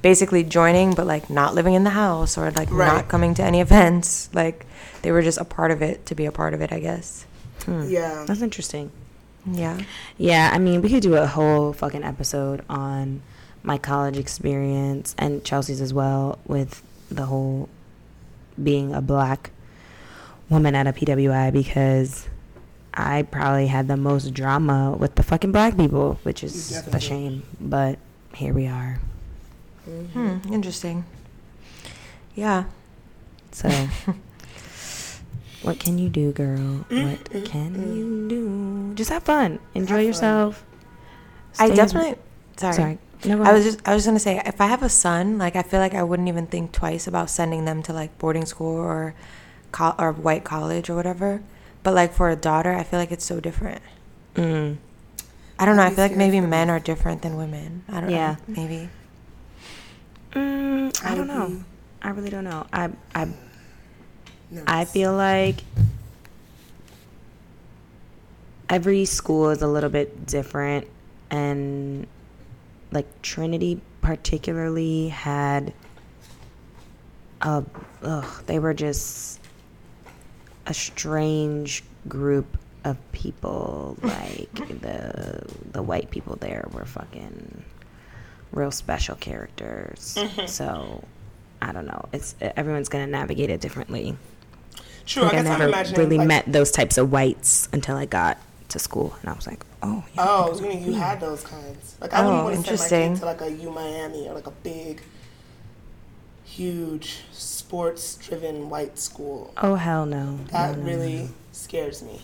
basically joining but, like, not living in the house or, like, right. not coming to any events. Like, they were just a part of it to be a part of it, I guess. Hmm. Yeah. That's interesting. Yeah. Yeah, I mean, we could do a whole fucking episode on my college experience and Chelsea's as well with the whole being a black woman at a P W I, because I probably had the most drama with the fucking black people, which is Definitely. a shame. But here we are. Hmm, interesting. Yeah. So, what can you do, girl? What can you do? Just have fun. Enjoy have yourself. Fun. I definitely. Sorry. Sorry. No, I was just. I was gonna say, if I have a son, like I feel like I wouldn't even think twice about sending them to like boarding school or, co- or white college or whatever. But like for a daughter, I feel like it's so different. Mm. I don't know. I feel like maybe men are different than women. I don't yeah. know. Maybe. Mm, I don't know. I really don't know. I I I feel like every school is a little bit different, and like Trinity particularly had a ugh, they were just a strange group of people. Like the the white people there were fucking real special characters. Mm-hmm. So I don't know, it's everyone's gonna navigate it differently. True. Like, I, I never really like, met those types of whites until I got to school, and I was like, oh yeah, oh you mean you yeah. had those kinds. Like I oh, wouldn't want to send my kid to like a U Miami or like a big huge sports driven white school. Oh hell no, that no, no, really no. scares me.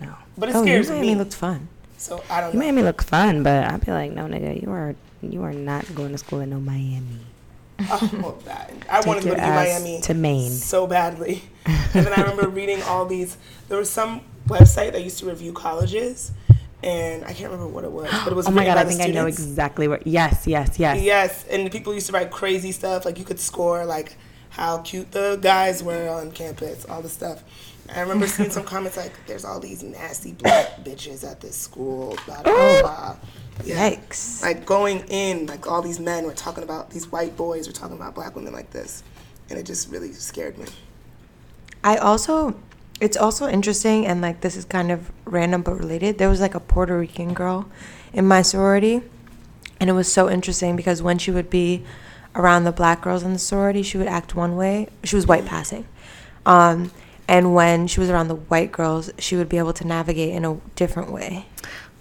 No, but it oh, scares me. Miami looked fun. So I don't. You know. made me look fun, but I'd be like, no, nigga, you are you are not going to school in no Miami. Oh, that I wanted to go to Miami to Maine so badly, and then I remember reading all these. There was some website that used to review colleges, and I can't remember what it was, but it was. Oh my god, I think students. I know exactly what. Yes, yes, yes, yes. And the people used to write crazy stuff, like you could score like how cute the guys were on campus, all this stuff. I remember seeing some comments like, there's all these nasty black bitches at this school, blah, blah, blah. Yeah. Yikes. Like, going in, like, all these men were talking about, these white boys were talking about black women like this. And it just really scared me. I also, it's also interesting, and, like, this is kind of random but related. There was, like, a Puerto Rican girl in my sorority. And it was so interesting because when she would be around the black girls in the sorority, she would act one way. She was white passing. Um... And when she was around the white girls, she would be able to navigate in a different way.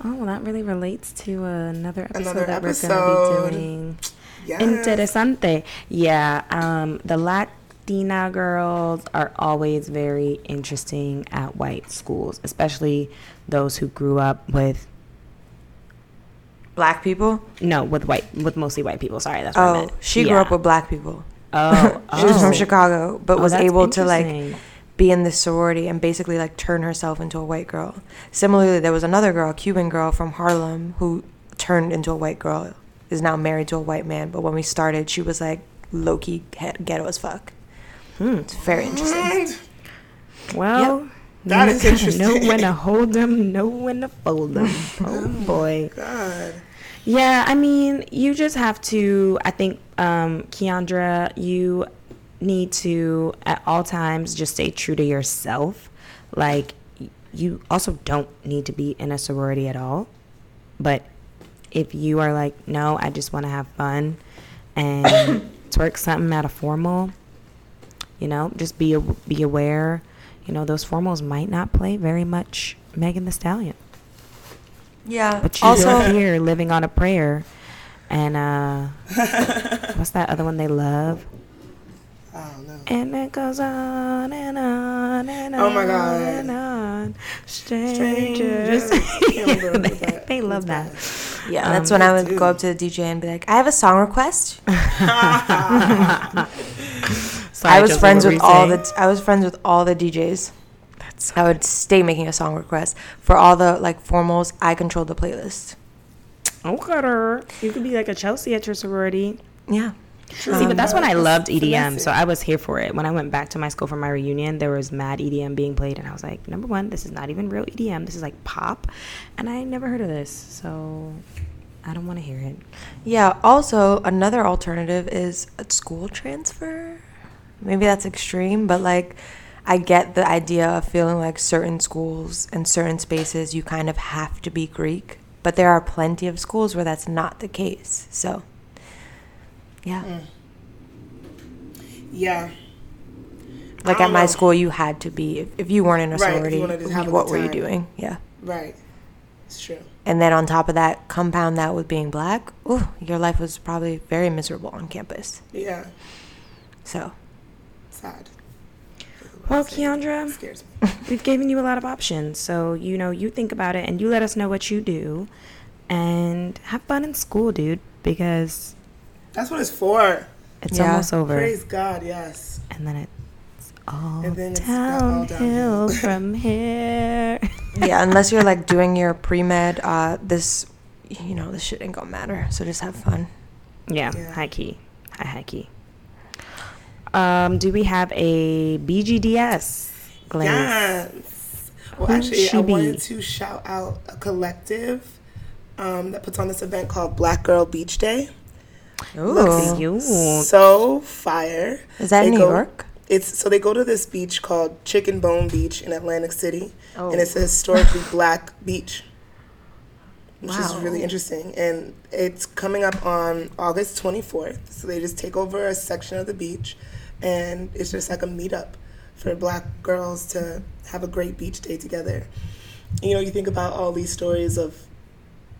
Oh, well, that really relates to uh, another episode another that episode. we're going to be doing. Yes. Interesante. Yeah, um, the Latina girls are always very interesting at white schools, especially those who grew up with black people. No, with white, with mostly white people. Sorry, that's what oh, I meant. Oh, she yeah. grew up with black people. Oh, oh. She was from Chicago, but oh, was able to like. be in this sorority and basically like turn herself into a white girl. Similarly, there was another girl, a Cuban girl from Harlem, who turned into a white girl, is now married to a white man. But when we started, she was like low-key ghetto as fuck. Hmm. It's very interesting. Well, yep. That is interesting. Know when to hold them, know when to fold them. Oh boy. God. Yeah, I mean, you just have to, I think, um, Keandra, you need to at all times just stay true to yourself. Like, you also don't need to be in a sorority at all. But if you are like, no, I just want to have fun and twerk something at a formal, you know, just be be aware, you know, those formals might not play very much Megan Thee Stallion. Yeah. But you're also here living on a prayer. And uh, what's that other one they love? I don't know. And it goes on and on and on. Oh my God. And on. Strangers. Strangers. they, they love that. Yeah, um, that's when I would dude. go up to the D J and be like, I have a song request. Sorry, I was friends with all the I was friends with all the D Js. That's so I would stay making a song request for all the like formals. I controlled the playlist. Okay, you could be like a Chelsea at your sorority. Yeah. True. See, but that's when I loved E D M, so I was here for it. When I went back to my school for my reunion, there was mad E D M being played, and I was like, number one, this is not even real E D M. This is like pop, and I never heard of this, so I don't want to hear it. Yeah. Also, another alternative is a school transfer. Maybe that's extreme, but like I get the idea of feeling like certain schools and certain spaces you kind of have to be Greek, but there are plenty of schools where that's not the case. So yeah. Mm. Yeah. Like at my know. school you had to be if, if you weren't in a right, sorority, what were you doing? Yeah. Right. It's true. And then on top of that, compound that with being black, ooh, your life was probably very miserable on campus. Yeah. So Sad. Well, Keandra, we've given you a lot of options, so you know you think about it and you let us know what you do, and have fun in school, dude, because that's what it's for. It's yeah. almost over. Praise God, yes. And then it's all and then it's downhill, downhill from here. Yeah, unless you're like doing your pre-med, uh, this, you know, this shit ain't gonna matter. So just have fun. Yeah, yeah. high key, high high key. Um, do we have a B G D S? Glenn? Yes. Well, Who actually, I be? wanted to shout out a collective um, that puts on this event called Black Girl Beach Day. Ooh. So fire. Is that they in New go, York? It's So they go to this beach called Chicken Bone Beach in Atlantic City. Oh. And it's a historically black beach, which wow. is really interesting. And it's coming up on August twenty-fourth. So they just take over a section of the beach. And it's just like a meetup for black girls to have a great beach day together. You know, you think about all these stories of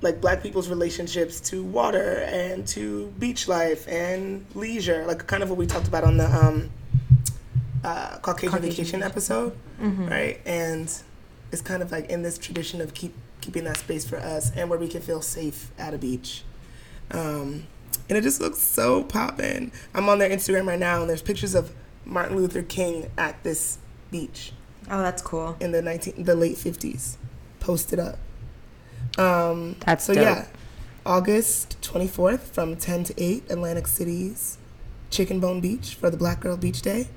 like black people's relationships to water and to beach life and leisure, like kind of what we talked about on the um, uh, Caucasian, Caucasian Vacation episode, mm-hmm. right? And it's kind of like in this tradition of keep keeping that space for us and where we can feel safe at a beach. Um, And it just looks so poppin'. I'm on their Instagram right now, and there's pictures of Martin Luther King at this beach. Oh, that's cool. In the nineteen, the late fifties, posted up. Um, that's so dope. Yeah, August twenty-fourth from ten to eight, Atlantic City's Chicken Bone Beach for the Black Girl Beach Day.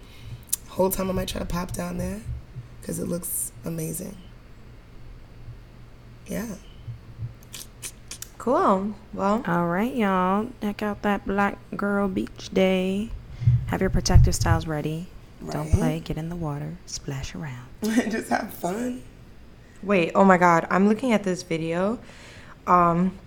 Whole time I might try to pop down there because it looks amazing. Yeah. Cool. Well, all right, y'all. Check out that Black Girl Beach Day. Have your protective styles ready. Right. Don't play. Get in the water. Splash around. Just have fun. Wait. Oh my God. I'm looking at this video. Um,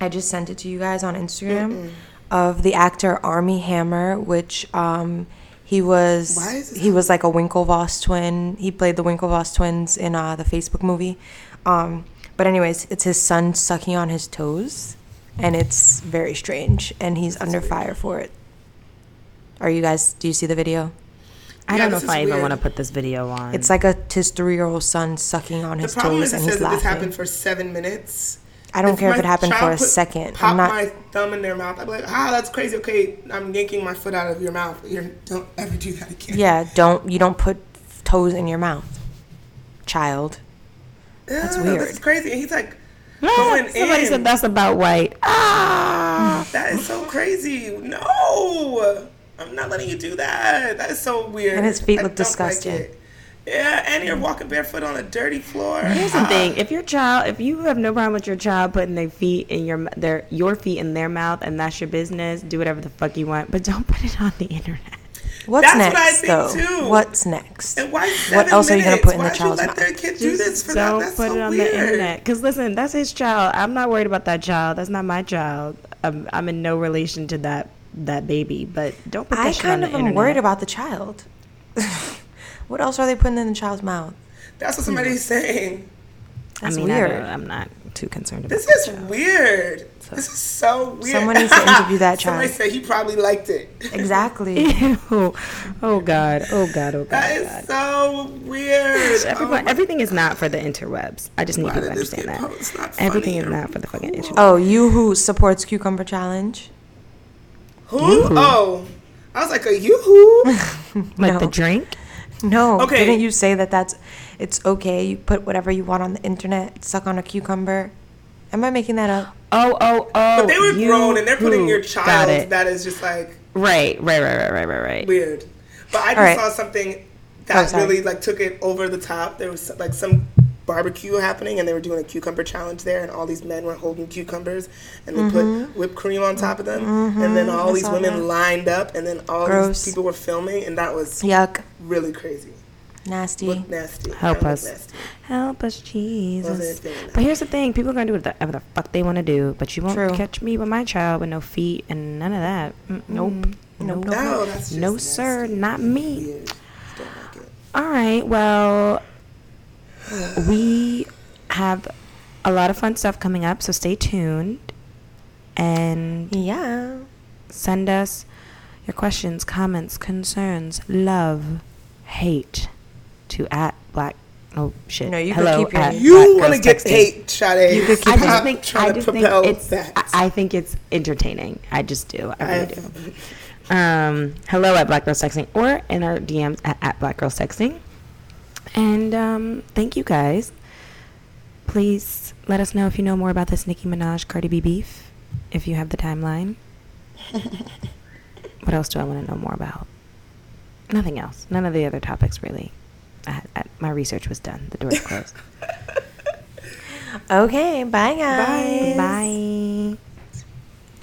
I just sent it to you guys on Instagram Mm-mm. of the actor Armie Hammer, which um, he was. Why is this he was like a Winklevoss twin. He played the Winklevoss twins in uh, the Facebook movie. Um, But anyways, it's his son sucking on his toes, and it's very strange, and he's That's under weird. fire for it. Are you guys, do you see the video? Yeah, I don't know if I weird. even want to put this video on. It's like a his three-year-old son sucking on the his toes, and he's laughing. The problem is it says this happened for seven minutes. I don't if care if it happened for a put, second. Pop I'm not, my thumb in their mouth. I'm like, ah, that's crazy. Okay, I'm yanking my foot out of your mouth. You're, don't ever do that again. Yeah, don't you don't put toes in your mouth, child. That's Ew, weird. That's crazy. And he's like, yeah, somebody in. said that's about white. Ah, that is so crazy. No, I'm not letting you do that. That is so weird. And his feet I look disgusting. Like yeah, and you're walking barefoot on a dirty floor. Here's ah. the thing: if your child, if you have no problem with your child putting their feet in your their your feet in their mouth, and that's your business, do whatever the fuck you want, but don't put it on the internet. What's That's next, what I think, though? Too. What's next? And why seven what else minutes? Are you going to put in why the child's mouth? Why let their kid do this for that? That's so weird. Don't put it on the internet. Because, listen, that's his child. I'm not worried about that child. That's not my child. I'm, I'm in no relation to that that baby. But don't put that I shit on the internet. I kind of am worried about the child. What else are they putting in the child's mouth? That's what somebody's hmm. saying. That's I mean, weird. I I'm not too concerned about this. This is child. Weird. So this is so weird. Someone needs to interview that child. Somebody said he probably liked it. Exactly. Ew. Oh, God. Oh, God. Oh, God. That is God. So weird. Everyone, oh everything God. Is not for the interwebs. I just need Why people to understand that. Funny, everything is not for the fucking interwebs. Oh, you who supports Cucumber Challenge? Who? Yoo-hoo. Oh. I was like, a yoo-hoo. Like no. the drink? No. Okay. Didn't you say that that's, it's okay. You put whatever you want on the internet. Suck on a cucumber. Am I making that up? Oh, oh, oh. But they were grown, and they're putting your child. That is just like... Right, right, right, right, right, right, right. Weird. But I just right. saw something that oh, really, like, took it over the top. There was, like, some barbecue happening, and they were doing a cucumber challenge there, and all these men were holding cucumbers, and they mm-hmm. put whipped cream on top of them, mm-hmm. and then all I these women that. lined up, and then all Gross. these people were filming, and that was Yuck. really crazy. Nasty. Look nasty. Help us. Nasty. Help us, Jesus. But here's the thing. People are going to do whatever the fuck they want to do, but you won't True. catch me with my child with no feet and none of that. Mm, nope. Mm. Nope. No, no, no. no sir. Not me. Like All right. Well, we have a lot of fun stuff coming up, so stay tuned. And yeah, send us your questions, comments, concerns, love, hate. To at black oh shit no you Hello, could keep your you want to get hate Sade. You could keep I just think trying I just to propel think it's that. I, I think it's entertaining I just do I really I, do um hello at Black Girls Texting or in our D Ms at, at Black Girls Texting and um thank you guys. Please let us know if you know more about this Nicki Minaj Cardi B beef if you have the timeline. What else do I want to know more about? Nothing else. None of the other topics really. I, I, my research was done. The door's closed. Okay, bye guys. Bye. Bye.